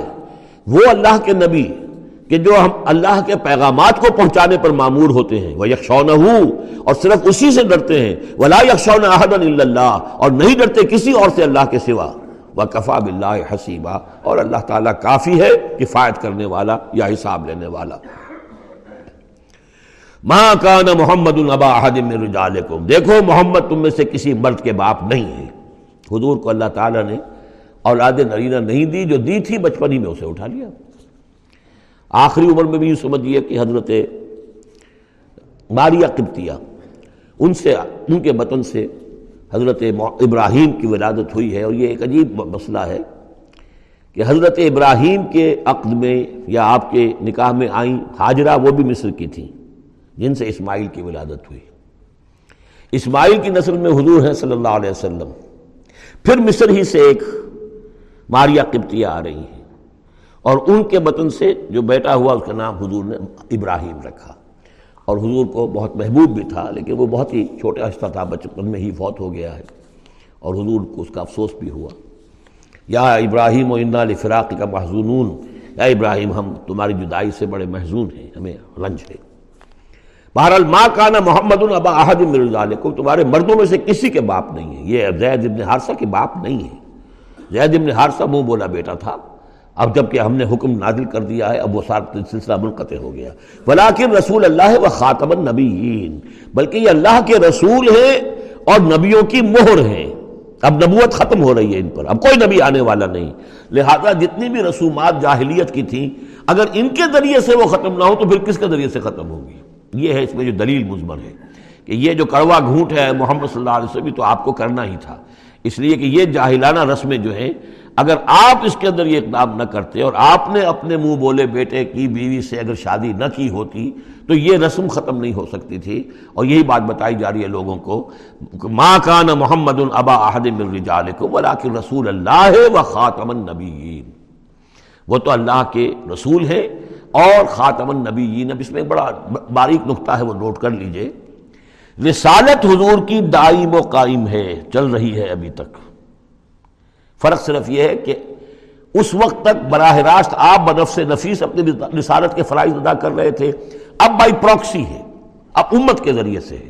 وہ اللہ کے نبی کہ جو ہم اللہ کے پیغامات کو پہنچانے پر مامور ہوتے ہیں. وَيَخْشَوْنَهُ، اور صرف اسی سے ڈرتے ہیں. وَلَا يَخْشَوْنَ أَحَدًا إِلَّا اللَّهَ، اور نہیں ڈرتے کسی اور سے اللہ کے سوا. وَكَفَى بِاللَّهِ حَسِيبًا، اور اللہ تعالیٰ کافی ہے کفایت کرنے والا یا حساب لینے والا. مَا كَانَ مُحَمَّدٌ أَبَا أَحَدٍ مِّن رِّجَالِكُمْ، دیکھو محمد تم میں سے کسی مرد کے باپ نہیں ہے. حضور کو اللہ تعالیٰ نے اولاد نرینہ نہیں دی، جو دی تھی بچپن ہی میں اسے اٹھا لیا. آخری عمر میں بھی یہ سمجھیے کہ حضرت ماریا قبطیہ، ان سے ان کے وطن سے حضرت ابراہیم کی ولادت ہوئی ہے. اور یہ ایک عجیب مسئلہ ہے کہ حضرت ابراہیم کے عقد میں یا آپ کے نکاح میں آئیں ہاجرہ، وہ بھی مصر کی تھیں، جن سے اسماعیل کی ولادت ہوئی. اسماعیل کی نسل میں حضور ہیں صلی اللہ علیہ وسلم. پھر مصر ہی سے ایک ماریا قبطیہ آ رہی ہیں، اور ان کے وطن سے جو بیٹا ہوا اس کا نام حضور نے ابراہیم رکھا. اور حضور کو بہت محبوب بھی تھا، لیکن وہ بہت ہی چھوٹا حصہ تھا، بچپن میں ہی فوت ہو گیا ہے، اور حضور کو اس کا افسوس بھی ہوا. یا ابراہیم و انا لفراق کا محزونون، یا ابراہیم ہم تمہاری جدائی سے بڑے محزون ہیں، ہمیں رنج ہے. بہرحال ما کان محمد ابا احد من رجالکم، تمہارے مردوں میں سے کسی کے باپ نہیں ہے. یہ زید ابن حارثہ کے باپ نہیں ہے. زید ابن حارثہ منہ بولا بیٹا تھا. اب جب کہ ہم نے حکم نازل کر دیا ہے، اب وہ سارا سلسلہ منقطع ہو گیا. ولیکن رسول اللہ و خاتم النبیین، بلکہ یہ اللہ کے رسول ہیں اور نبیوں کی مہر ہیں. اب نبوت ختم ہو رہی ہے ان پر، اب کوئی نبی آنے والا نہیں. لہذا جتنی بھی رسومات جاہلیت کی تھیں، اگر ان کے ذریعے سے وہ ختم نہ ہو تو پھر کس کے ذریعے سے ختم ہوگی؟ یہ ہے اس میں جو دلیل مضمر ہے کہ یہ جو کڑوا گھونٹ ہے محمد صلی اللہ علیہ وسلم، تو آپ کو کرنا ہی تھا، اس لیے کہ یہ جاہلانہ رسمیں جو ہیں، اگر آپ اس کے اندر یہ اقدام نہ کرتے اور آپ نے اپنے منہ بولے بیٹے کی بیوی سے اگر شادی نہ کی ہوتی تو یہ رسم ختم نہیں ہو سکتی تھی. اور یہی بات بتائی جا رہی ہے لوگوں کو، ما کان محمد ابا احد من رجالکم ولکن رسول اللہ و خاتم النبیین، وہ تو اللہ کے رسول ہیں اور خاتم النبیین. اب اس میں ایک بڑا باریک نقطہ ہے، وہ نوٹ کر لیجئے. رسالت حضور کی دائم و قائم ہے، چل رہی ہے ابھی تک. فرق صرف یہ ہے کہ اس وقت تک براہ راست آپ بنفس نفیس اپنے رسالت کے فرائض ادا کر رہے تھے. اب بائی پروکسی ہے، اب امت کے ذریعے سے ہے.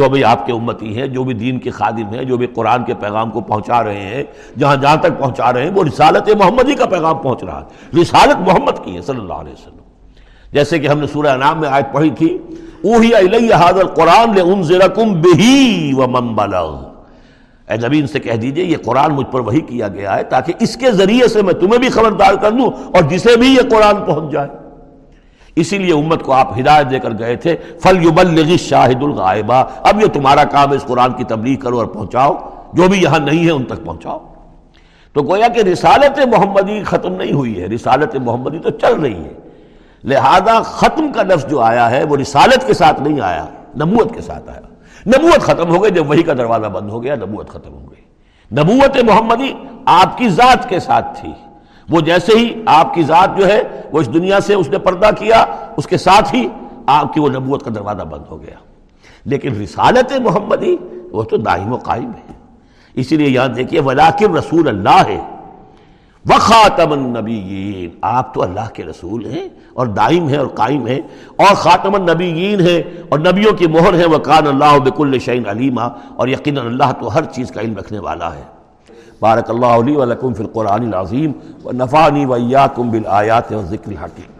جو بھی آپ کے امتی ہیں، جو بھی دین کے خادم ہیں، جو بھی قرآن کے پیغام کو پہنچا رہے ہیں، جہاں جہاں تک پہنچا رہے ہیں، وہ رسالت محمدی کا پیغام پہنچ رہا ہے. رسالت محمد کی ہے صلی اللہ علیہ وسلم. جیسے کہ ہم نے سورہ انعام میں آیت پڑھی تھی، اوحی الی ھذا القرآن لانذرکم بہ ومن بلغ، اے نبی ان سے کہہ دیجئے یہ قرآن مجھ پر وحی کیا گیا ہے تاکہ اس کے ذریعے سے میں تمہیں بھی خبردار کر دوں اور جسے بھی یہ قرآن پہنچ جائے. اسی لیے امت کو آپ ہدایت دے کر گئے تھے، فَلْيُبَلِّغِ الشَّاهِدُ الْغَائِبَ، اب یہ تمہارا کام ہے اس قرآن کی تبلیغ کرو اور پہنچاؤ، جو بھی یہاں نہیں ہے ان تک پہنچاؤ. تو گویا کہ رسالت محمدی ختم نہیں ہوئی ہے، رسالت محمدی تو چل رہی ہے. لہذا ختم کا لفظ جو آیا ہے وہ رسالت کے ساتھ نہیں آیا، نبوت کے ساتھ آیا. نبوت ختم ہو گئی جب وحی کا دروازہ بند ہو گیا، نبوت ختم ہو گئی. نبوت محمدی آپ کی ذات کے ساتھ تھی. وہ جیسے ہی آپ کی ذات جو ہے وہ اس دنیا سے اس نے پردہ کیا، اس کے ساتھ ہی آپ کی وہ نبوت کا دروازہ بند ہو گیا. لیکن رسالت محمدی وہ تو دائم و قائم ہے. اسی لیے یاد دیکھیے، ولیکن رسول اللہ ہے وخاتم النبیین، آپ تو اللہ کے رسول ہیں اور دائم ہیں اور قائم ہیں، اور خاتم النبیین ہیں اور نبیوں کی مہر ہیں. وکان اللہ بکل شیء علیما، اور یقیناً اللہ تو ہر چیز کا علم رکھنے والا ہے. بارک اللہ لی و لکم فی القرآن العظیم، و نفعنی و ایاکم بالآیات و ذکر الحکیم.